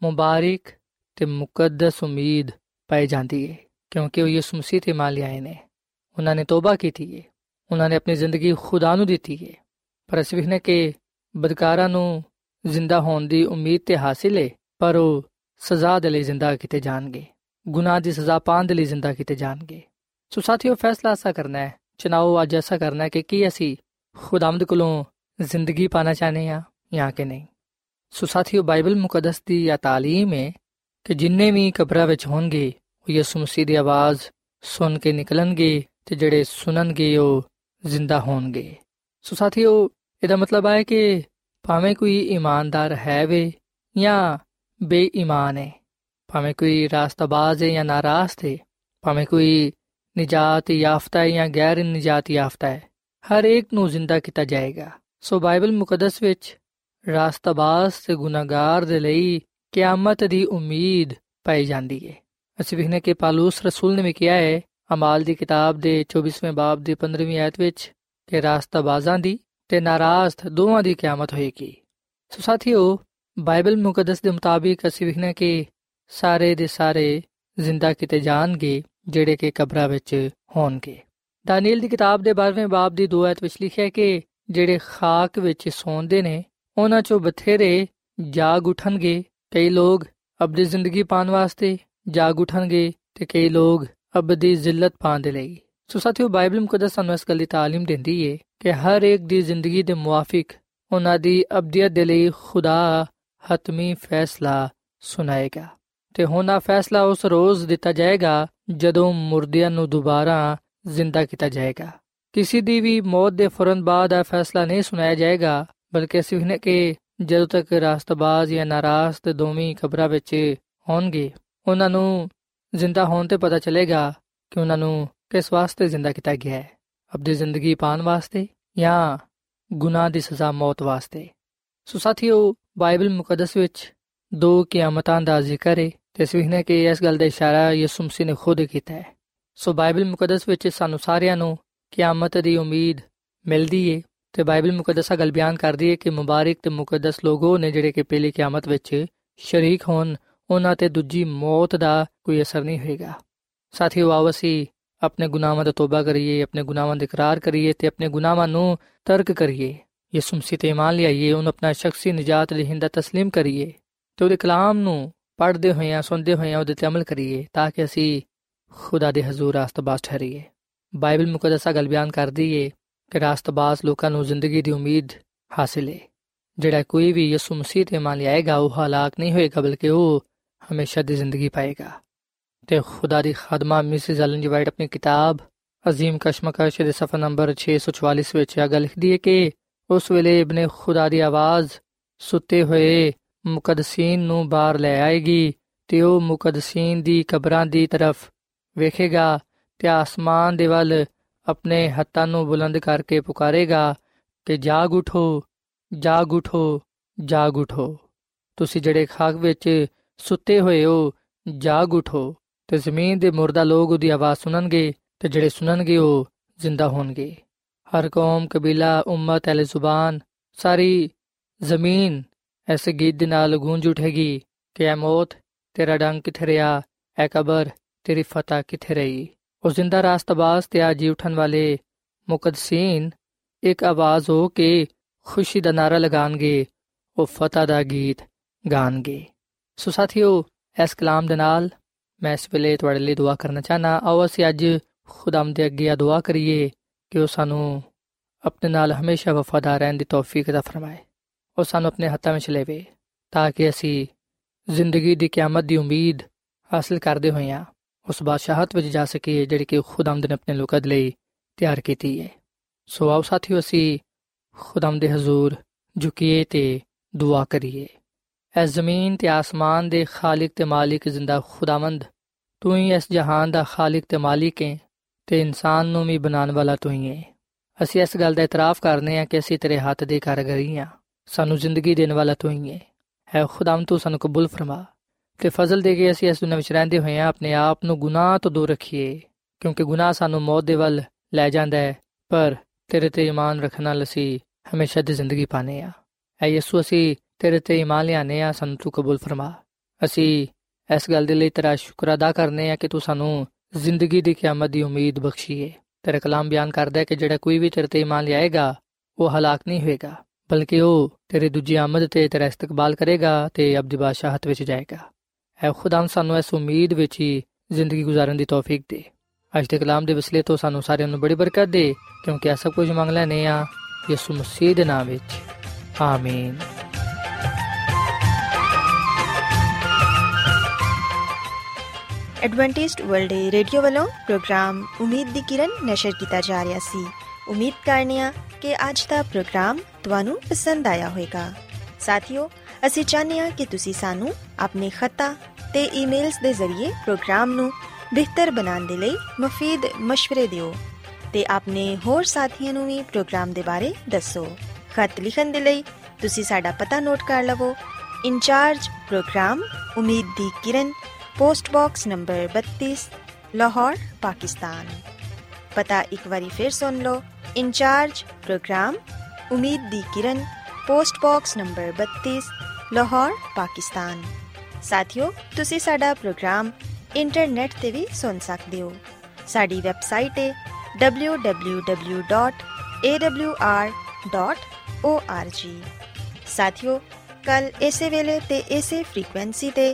ਮੁਬਾਰਕ ਅਤੇ ਮੁਕੱਦਸ ਉਮੀਦ ਪਾਈ ਜਾਂਦੀ ਹੈ, ਕਿਉਂਕਿ ਉਹ ਯਿਸੂ ਮਸੀਹ 'ਤੇ ਮੰਨ ਲਿਆਏ ਨੇ। ਉਹਨਾਂ ਨੇ ਤੋਬਾ ਕੀਤੀ ਹੈ, ਉਹਨਾਂ ਨੇ ਆਪਣੀ ਜ਼ਿੰਦਗੀ ਖੁਦਾ ਨੂੰ ਦਿੱਤੀ ਹੈ। ਪਰ ਅਸੀਂ ਵੇਖਦੇ ਕਿ ਬਦਕਾਰਾਂ ਨੂੰ ਜ਼ਿੰਦਾ ਹੋਣ ਦੀ ਉਮੀਦ ਤਾਂ ਹਾਸਿਲ ਹੈ, ਪਰ ਉਹ ਸਜ਼ਾ ਦੇ ਲਈ ਜ਼ਿੰਦਾ ਕੀਤੇ ਜਾਣਗੇ, ਗੁਨਾਹ ਦੀ ਸਜ਼ਾ ਪਾਉਣ ਦੇ ਲਈ ਜ਼ਿੰਦਾ ਕੀਤੇ ਜਾਣਗੇ। ਸੋ ਸਾਥੀਓ, ਫੈਸਲਾ ਐਸਾ ਕਰਨਾ ਹੈ, ਚੁਣਾਓ ਅੱਜ ਐਸਾ ਕਰਨਾ ਹੈ ਕਿ ਕੀ ਅਸੀਂ ਖੁਦਾਵੰਦ ਕੋਲੋਂ ਜ਼ਿੰਦਗੀ ਪਾਉਣਾ ਚਾਹੁੰਦੇ ਹਾਂ ਜਾਂ ਕਿ ਨਹੀਂ। ਸੋ ਸਾਥੀਓ, ਬਾਈਬਲ ਮੁਕੱਦਸ ਦੀ ਇਹ ਤਾਲੀਮ ਹੈ ਕਿ ਜਿੰਨੇ ਵੀ ਕਬਰਾਂ ਵਿੱਚ ਹੋਣਗੇ ਉਹ ਯਿਸੂ ਮਸੀਹ ਦੀ ਆਵਾਜ਼ ਸੁਣ ਕੇ ਨਿਕਲਣਗੇ ਅਤੇ ਜਿਹੜੇ ਸੁਣਨਗੇ ਉਹ ਜ਼ਿੰਦਾ ਹੋਣਗੇ। ਸੋ ਸਾਥੀਓ, ਇਹਦਾ ਮਤਲਬ ਹੈ ਕਿ ਭਾਵੇਂ ਕੋਈ ਈਮਾਨਦਾਰ ਹੈ ਵੇ ਜਾਂ ਬੇਈਮਾਨ ਹੈ, ਭਾਵੇਂ ਕੋਈ ਰਾਸਤਾਬਾਜ਼ ਹੈ ਜਾਂ ਨਾਰਾਸਤ ਹੈ, ਭਾਵੇਂ ਕੋਈ ਨਿਜਾਤ ਯਾਫ਼ਤਾ ਹੈ ਜਾਂ ਗੈਰ ਨਿਜਾਤ ਯਾਫ਼ਤਾ ਹੈ, ਹਰ ਇੱਕ ਨੂੰ ਜ਼ਿੰਦਾ ਕੀਤਾ ਜਾਏਗਾ। ਸੋ ਬਾਈਬਲ ਮੁਕੱਦਸ ਵਿੱਚ ਰਾਸਤਾਬਾਜ਼ ਅਤੇ ਗੁਨਾਹਗਾਰ ਦੇ ਲਈ ਕਿਆਮਤ ਦੀ ਉਮੀਦ ਪਾਈ ਜਾਂਦੀ ਹੈ। ਅਸੀਂ ਵੇਖਦੇ ਕਿ ਪਾਲੂਸ ਰਸੂਲ ਨੇ ਵੀ ਕਿਹਾ ਹੈ ਅਮਾਲ ਦੀ ਕਿਤਾਬ ਦੇ ਚੌਬੀਸਵੇਂ ਬਾਬ ਦੀ ਪੰਦਰਵੀਂ ਆਇਤ ਵਿੱਚ ਕਿ ਰਾਸਤਾਬਾਜ਼ਾਂ ਦੀ ਅਤੇ ਨਾਰਾਜ਼ ਦੋਵਾਂ ਦੀ ਕਿਆਮਤ ਹੋਏਗੀ। ਸੋ ਸਾਥੀਓ, ਬਾਈਬਲ ਮੁਕੱਦਸ ਦੇ ਮੁਤਾਬਿਕ ਅਸੀਂ ਵੇਖਦੇ ਕਿ ਸਾਰੇ ਦੇ ਸਾਰੇ ਜ਼ਿੰਦਾ ਕੀਤੇ ਜਾਣਗੇ ਜਿਹੜੇ ਕਿ ਕਬਰਾਂ ਵਿੱਚ ਹੋਣਗੇ। ਦਾਨੀਲ ਦੀ ਕਿਤਾਬ ਦੇ ਬਾਰ੍ਹਵੇਂ ਬਾਬ ਦੀ ਦੋ ਆਇਤ ਵਿੱਚ ਲਿਖਿਆ ਕਿ ਜਿਹੜੇ ਖਾਕ ਵਿੱਚ ਸੌਂਦੇ ਨੇ ਉਹਨਾਂ 'ਚੋਂ ਬਥੇਰੇ ਜਾਗ ਉੱਠਣਗੇ। ਕਈ ਲੋਕ ਅਬਦੀ ਜ਼ਿੰਦਗੀ ਪਾਉਣ ਵਾਸਤੇ ਜਾਗ ਉੱਠਣਗੇ ਅਤੇ ਕਈ ਲੋਕ ਅਬਦੀ ਜ਼ਿਲਤ ਪਾਉਣ ਦੇ ਲਈ। ਸੋ ਸਾਥੀਓ, ਬਾਈਬਲ ਮੁਕੱਦਸ ਸਾਨੂੰ ਇਸ ਗੱਲ ਦੀ ਤਾਲੀਮ ਦਿੰਦੀ ਏ ਕਿ ਹਰ ਇੱਕ ਦੀ ਜ਼ਿੰਦਗੀ ਦੇ ਮੁਆਫਿਕ ਉਹਨਾਂ ਦੀ ਅਬਦੀਅਤ ਦੇ ਲਈ ਖੁਦਾ ਹਤਮੀ ਫੈਸਲਾ ਸੁਣਾਏਗਾ ਅਤੇ ਹੁਣ ਆਹ ਫੈਸਲਾ ਉਸ ਰੋਜ਼ ਦਿੱਤਾ ਜਾਏਗਾ ਜਦੋਂ ਮੁਰਦਿਆਂ ਨੂੰ ਦੁਬਾਰਾ ਜ਼ਿੰਦਾ ਕੀਤਾ ਜਾਏਗਾ। ਕਿਸੇ ਦੀ ਵੀ ਮੌਤ ਦੇ ਫੌਰਨ ਬਾਅਦ ਆਹ ਫੈਸਲਾ ਨਹੀਂ ਸੁਣਾਇਆ ਜਾਏਗਾ, ਬਲਕਿ ਅਸੀਂ ਵੇਖਦੇ ਕਿ ਜਦੋਂ ਤੱਕ ਰਾਸਤਬਾਜ਼ ਜਾਂ ਨਾਰਾਸਤ ਦੋਵੇਂ ਕਬਰਾਂ ਵਿੱਚ ਹੋਣਗੇ ਉਹਨਾਂ ਨੂੰ ਜ਼ਿੰਦਾ ਹੋਣ 'ਤੇ ਪਤਾ ਚੱਲੇਗਾ ਕਿ ਉਹਨਾਂ ਨੂੰ ਕਿਸ ਵਾਸਤੇ ਜ਼ਿੰਦਾ ਕੀਤਾ ਗਿਆ ਹੈ, ਆਪਣੀ ਜ਼ਿੰਦਗੀ ਪਾਉਣ ਵਾਸਤੇ ਜਾਂ ਗੁਨਾਹ ਦੀ ਸਜ਼ਾ ਮੌਤ ਵਾਸਤੇ। ਸੋ ਸਾਥੀਓ, ਬਾਈਬਲ ਮੁਕੱਦਸ ਵਿੱਚ ਦੋ ਕਿਆਮਤਾਂ ਦਾ ਜ਼ਿਕਰ ਹੈ ਅਤੇ ਅਸੀਂ ਵੇਖਦੇ ਕਿ ਇਸ ਗੱਲ ਦਾ ਇਸ਼ਾਰਾ ਯਿਸੂ ਮਸੀਹ ਨੇ ਖੁਦ ਕੀਤਾ ਹੈ। ਸੋ ਬਾਈਬਲ ਮੁਕੱਦਸ ਵਿੱਚ ਸਾਨੂੰ ਸਾਰਿਆਂ ਨੂੰ ਕਿਆਮਤ ਦੀ ਉਮੀਦ ਮਿਲਦੀ ਹੈ ਅਤੇ ਬਾਈਬਲ ਮੁਕੱਦਸ ਗੱਲ ਬਿਆਨ ਕਰਦੀ ਹੈ ਕਿ ਮੁਬਾਰਕ ਅਤੇ ਮੁਕੱਦਸ ਲੋਗੋ ਨੇ ਜਿਹੜੇ ਕਿ ਪਹਿਲੀ ਕਿਆਮਤ ਵਿੱਚ ਸ਼ਰੀਕ ਹੋਣ। ਉਹਨਾਂ 'ਤੇ ਦੂਜੀ ਮੌਤ ਦਾ ਕੋਈ ਅਸਰ ਨਹੀਂ ਹੋਏਗਾ। ਸਾਥੀਓ, ਆਓ ਅਸੀਂ ਆਪਣੇ ਗੁਨਾਹਾਂ ਦਾ ਤੋਬਾ ਕਰੀਏ, ਆਪਣੇ ਗੁਨਾਹਾਂ ਦਾ ਇਕਰਾਰ ਕਰੀਏ ਅਤੇ ਆਪਣੇ ਗੁਨਾਹਾਂ ਨੂੰ ਤਰਕ ਕਰੀਏ। ਯਿਸੂ ਮਸੀਹ 'ਤੇ ਈਮਾਨ ਲਿਆਈਏ, ਉਹਨੂੰ ਆਪਣਾ ਸ਼ਖਸੀ ਨਜਾਤ ਦਹਿੰਦਾ ਤਸਲੀਮ ਕਰੀਏ ਅਤੇ ਉਹਦੇ ਕਲਾਮ ਨੂੰ ਪੜ੍ਹਦੇ ਹੋਇਆਂ ਸੁਣਦੇ ਹੋਇਆਂ ਉਹਦੇ 'ਤੇ ਅਮਲ ਕਰੀਏ ਤਾਂ ਕਿ ਅਸੀਂ ਖੁਦਾ ਦੇ ਹਜ਼ੂਰ ਰਾਸਤਬਾਜ਼ ਠਹਿਰੀਏ। ਬਾਈਬਲ ਮੁਕੱਦਸ ਗੱਲ ਬਿਆਨ ਕਰਦੀ ਏ ਕਿ ਰਾਸਤਬਾਜ਼ ਲੋਕਾਂ ਨੂੰ ਜ਼ਿੰਦਗੀ ਦੀ ਉਮੀਦ ਹਾਸਿਲ ਏ। ਜਿਹੜਾ ਕੋਈ ਵੀ ਯਿਸੂ ਮਸੀਹ 'ਤੇ ਈਮਾਨ ਲਿਆਏਗਾ ਉਹ ਹਲਾਕ ਨਹੀਂ ਹੋਏਗਾ, ਬਲਕਿ ਉਹ ਹਮੇਸ਼ਾ ਦੀ ਜ਼ਿੰਦਗੀ ਪਾਏਗਾ। ਅਤੇ ਖੁਦਾ ਦੀ ਖਾਦਮਾ ਮਿਸਿਜ਼ ਐਲਨ ਜੀ ਵਾਈਟ ਆਪਣੀ ਕਿਤਾਬ ਅਜ਼ੀਮ ਕਸ਼ਮਕਸ਼ ਦੇ ਸਫਾ ਨੰਬਰ ਛੇ ਸੌ ਚੁਆਲੀਸ ਵਿੱਚ ਇਹ ਗੱਲ ਲਿਖਦੀ ਹੈ ਕਿ ਉਸ ਵੇਲੇ ਇਬਨ ਖੁਦਾ ਦੀ ਆਵਾਜ਼ ਸੁੱਤੇ ਹੋਏ ਮੁਕੱਦਸੀਨ ਨੂੰ ਬਾਹਰ ਲੈ ਆਏਗੀ ਅਤੇ ਉਹ ਮੁਕੱਦਸੀਨ ਦੀ ਕਬਰਾਂ ਦੀ ਤਰਫ ਵੇਖੇਗਾ ਅਤੇ ਆਸਮਾਨ ਦੇ ਵੱਲ ਆਪਣੇ ਹੱਥਾਂ ਨੂੰ ਬੁਲੰਦ ਕਰਕੇ ਪੁਕਾਰੇਗਾ ਕਿ ਜਾਗ ਉਠੋ, ਜਾਗ ਉਠੋ, ਜਾਗ ਉਠੋ, ਤੁਸੀਂ ਜਿਹੜੇ ਖਾਕ ਵਿੱਚ ਸੁੱਤੇ ਹੋਏ ਹੋ ਜਾਗ ਉਠੋ ਤੇ ਜ਼ਮੀਨ ਦੇ ਮੁਰਦਾ ਲੋਕ ਉਹਦੀ ਆਵਾਜ਼ ਸੁਣਨਗੇ ਤੇ ਜਿਹੜੇ ਸੁਣਨਗੇ ਉਹ ਜ਼ਿੰਦਾ ਹੋਣਗੇ। ਹਰ ਕੌਮ, ਕਬੀਲਾ, ਉਮਤ, ਅਹਿਲ ਜ਼ੁਬਾਨ, ਸਾਰੀ ਜ਼ਮੀਨ ਇਸ ਗੀਤ ਦੇ ਨਾਲ ਗੂੰਜ ਉਠੇਗੀ ਕਿ ਇਹ ਮੌਤ ਤੇਰਾ ਡੰਗ ਕਿੱਥੇ ਰਿਹਾ, ਇਹ ਕਬਰ ਤੇਰੀ ਫਤਿਹ ਕਿੱਥੇ ਰਹੀ। ਉਹ ਜ਼ਿੰਦਾ ਰਾਸਤਬਾਜ਼ ਤੇ ਆ ਜੀ ਉੱਠਣ ਵਾਲੇ ਮੁਕੱਦਸੀਨ ਇੱਕ ਆਵਾਜ਼ ਹੋ ਕੇ ਖੁਸ਼ੀ ਦਾ ਨਾਅਰਾ ਲਗਾਉਣਗੇ, ਉਹ ਫਤਿਹ ਦਾ ਗੀਤ ਗਾਣਗੇ। ਸੋ ਸਾਥੀਓ, ਇਸ ਕਲਾਮ ਦੇ ਨਾਲ ਮੈਂ ਇਸ ਵੇਲੇ ਤੁਹਾਡੇ ਲਈ ਦੁਆ ਕਰਨਾ ਚਾਹੁੰਦਾ। ਆਓ ਅਸੀਂ ਅੱਜ ਖੁਦਾਮ ਦੇ ਅੱਗੇ ਆ ਦੁਆ ਕਰੀਏ ਕਿ ਉਹ ਸਾਨੂੰ ਆਪਣੇ ਨਾਲ ਹਮੇਸ਼ਾ ਵਫਾਦਾਰ ਰਹਿਣ ਦੀ ਤੌਫੀਕ ਅਤਾ ਫਰਮਾਏ, ਉਹ ਸਾਨੂੰ ਆਪਣੇ ਹੱਥਾਂ ਵਿੱਚ ਲਵੇ ਤਾਂ ਕਿ ਅਸੀਂ ਜ਼ਿੰਦਗੀ ਦੀ ਕਿਆਮਤ ਦੀ ਉਮੀਦ ਹਾਸਲ ਕਰਦੇ ਹੋਏ ਹਾਂ, ਉਸ ਬਾਦਸ਼ਾਹਤ ਵਿੱਚ ਜਾ ਸਕੀਏ ਜਿਹੜੀ ਕਿ ਖੁਦਾਮ ਨੇ ਆਪਣੇ ਲੋਕਾਂ ਦੇ ਲਈ ਤਿਆਰ ਕੀਤੀ ਹੈ। ਸੋ ਆਓ ਸਾਥੀਓ, ਅਸੀਂ ਖੁਦਾਮ ਦੇ ਹਜ਼ੂਰ ਝੁਕੀਏ ਅਤੇ ਦੁਆ ਕਰੀਏ। ਇਸ ਜ਼ਮੀਨ ਤੇ ਆਸਮਾਨ ਦੇ ਖਾਲਿਕ ਤੇ ਮਾਲਿਕ ਜ਼ਿੰਦਾ ਖੁਦਾਵੰਦ, ਤੂੰ ਹੀ ਇਸ ਜਹਾਨ ਦਾ ਖਾਲਿਕ ਤੇ ਮਾਲਿਕ ਹੈ ਤੇ ਇਨਸਾਨ ਨੂੰ ਵੀ ਬਣਾਉਣ ਵਾਲਾ ਤੂੰ ਹੀ ਹੈ। ਅਸੀਂ ਇਸ ਗੱਲ ਦਾ ਇਤਰਾਫ਼ ਕਰਦੇ ਹਾਂ ਕਿ ਅਸੀਂ ਤੇਰੇ ਹੱਥ ਦੇ ਕਾਰਗਰੀ ਹਾਂ, ਸਾਨੂੰ ਜ਼ਿੰਦਗੀ ਦੇਣ ਵਾਲਾ ਤੂੰ ਹੀ ਹੈ। ਹੈ ਖੁਦਾਮ, ਤੂੰ ਸਾਨੂੰ ਕਬੂਲ ਫਰਮਾ ਤੇ ਫਜ਼ਲ ਦੇ ਕੇ ਅਸੀਂ ਇਸ ਦੁਨੀਆਂ ਵਿੱਚ ਰਹਿੰਦੇ ਹੋਏ ਹਾਂ ਆਪਣੇ ਆਪ ਨੂੰ ਗੁਨਾਹ ਤੋਂ ਦੂਰ ਰੱਖੀਏ, ਕਿਉਂਕਿ ਗੁਨਾਹ ਸਾਨੂੰ ਮੌਤ ਦੇ ਵੱਲ ਲੈ ਜਾਂਦਾ ਹੈ, ਪਰ ਤੇਰੇ 'ਤੇ ਈਮਾਨ ਰੱਖਣ ਨਾਲ ਅਸੀਂ ਹਮੇਸ਼ਾ ਦੀ ਜ਼ਿੰਦਗੀ ਪਾਉਂਦੇ ਹਾਂ। ਐ ਯਿਸੂ, ਅਸੀਂ ਤੇਰੇ 'ਤੇ ਈਮਾਨ ਲਿਆਉਂਦੇ ਹਾਂ, ਸਾਨੂੰ ਤੂੰ ਕਬੂਲ ਫਰਮਾ। ਅਸੀਂ ਇਸ ਗੱਲ ਦੇ ਲਈ ਤੇਰਾ ਸ਼ੁਕਰ ਅਦਾ ਕਰਦੇ ਹਾਂ ਕਿ ਤੂੰ ਸਾਨੂੰ ਜ਼ਿੰਦਗੀ ਦੀ ਕਿਆਮਤ ਦੀ ਉਮੀਦ ਬਖਸ਼ੀਏ। ਤੇਰਾ ਕਲਾਮ ਬਿਆਨ ਕਰਦਾ ਹੈ ਕਿ ਜਿਹੜਾ ਕੋਈ ਵੀ ਤੇਰੇ 'ਤੇ ਈਮਾਨ ਲਿਆਏਗਾ ਉਹ ਹਲਾਕ ਨਹੀਂ ਹੋਏਗਾ, ਬਲਕਿ ਉਹ ਤੇਰੇ ਦੂਜੀ ਆਮਦ 'ਤੇ ਤੇਰਾ ਇਸਤਕਬਾਲ ਕਰੇਗਾ ਅਤੇ ਅਬਦੀ ਬਾਦਸ਼ਾਹਤ ਵਿੱਚ ਜਾਏਗਾ। ਐ ਖੁਦਾ, ਸਾਨੂੰ ਇਸ ਉਮੀਦ ਵਿੱਚ ਹੀ ਜ਼ਿੰਦਗੀ ਗੁਜ਼ਾਰਨ ਦੀ ਤੌਫੀਕ ਦੇ। ਅੱਜ ਦੇ ਕਲਾਮ ਦੇ ਵਸੀਲੇ ਤੋਂ ਸਾਨੂੰ ਸਾਰਿਆਂ ਨੂੰ ਬੜੀ ਬਰਕਤ ਦੇ, ਕਿਉਂਕਿ ਇਹ ਸਭ ਕੁਝ ਮੰਗ ਲੈਂਦੇ ਹਾਂ ਯਿਸੂ ਮਸੀਹ ਦੇ ਨਾਮ ਵਿੱਚ, ਆਮੀਨ। ਐਡਵੈਂਟਿਸਟ ਵਰਲਡ ਰੇਡੀਓ ਵੱਲੋਂ ਪ੍ਰੋਗਰਾਮ ਉਮੀਦ ਦੀ ਕਿਰਨ ਨਸ਼ਰ ਕੀਤਾ ਜਾ ਰਿਹਾ ਸੀ। ਉਮੀਦ ਕਰਨੀ ਆ ਕਿ ਅੱਜ ਦਾ ਪ੍ਰੋਗਰਾਮ ਤੁਹਾਨੂੰ ਪਸੰਦ ਆਇਆ ਹੋਵੇਗਾ। ਸਾਥੀਓ, ਅਸੀਂ ਚਾਹੁੰਦੇ ਹਾਂ ਕਿ ਤੁਸੀਂ ਸਾਨੂੰ ਆਪਣੇ ਖਤਾਂ ਤੇ ਈਮੇਲਸ ਦੇ ਜ਼ਰੀਏ ਪ੍ਰੋਗਰਾਮ ਨੂੰ ਬਿਹਤਰ ਬਣਾਉਣ ਦੇ ਲਈ ਮਫੀਦ ਮਸ਼ਵਰੇ ਦਿਓ ਤੇ ਆਪਣੇ ਹੋਰ ਸਾਥੀਆਂ ਨੂੰ ਵੀ ਪ੍ਰੋਗਰਾਮ ਦੇ ਬਾਰੇ ਦੱਸੋ। ਖਤ ਲਿਖਣ ਦੇ ਲਈ ਤੁਸੀਂ ਸਾਡਾ ਪਤਾ ਨੋਟ ਕਰ ਲਵੋ। ਇੰਚਾਰਜ ਪ੍ਰੋਗਰਾਮ ਉਮੀਦ ਦੀ ਕਿਰਨ, ਪੋਸਟ ਬਾਕਸ ਨੰਬਰ ਬੱਤੀਸ, ਲਾਹੌਰ, ਪਾਕਿਸਤਾਨ। ਪਤਾ ਇੱਕ ਵਾਰੀ ਫਿਰ ਸੁਣ ਲਓ। ਇੰਚਾਰਜ ਪ੍ਰੋਗਰਾਮ ਉਮੀਦ ਦੀ ਕਿਰਨ, ਪੋਸਟ ਬਾਕਸ ਨੰਬਰ ਬੱਤੀਸ, ਲਾਹੌਰ, ਪਾਕਿਸਤਾਨ। ਸਾਥੀਓ, ਤੁਸੀਂ ਸਾਡਾ ਪ੍ਰੋਗਰਾਮ ਇੰਟਰਨੈੱਟ 'ਤੇ ਵੀ ਸੁਣ ਸਕਦੇ ਹੋ। ਸਾਡੀ ਵੈਬਸਾਈਟ ਹੈ W W W dot A W R dot O R G. ਸਾਥੀਓ, ਕੱਲ ਇਸੇ ਵੇਲੇ ਤੇ ਇਸੇ ਫ੍ਰੀਕੁਐਂਸੀ ਤੇ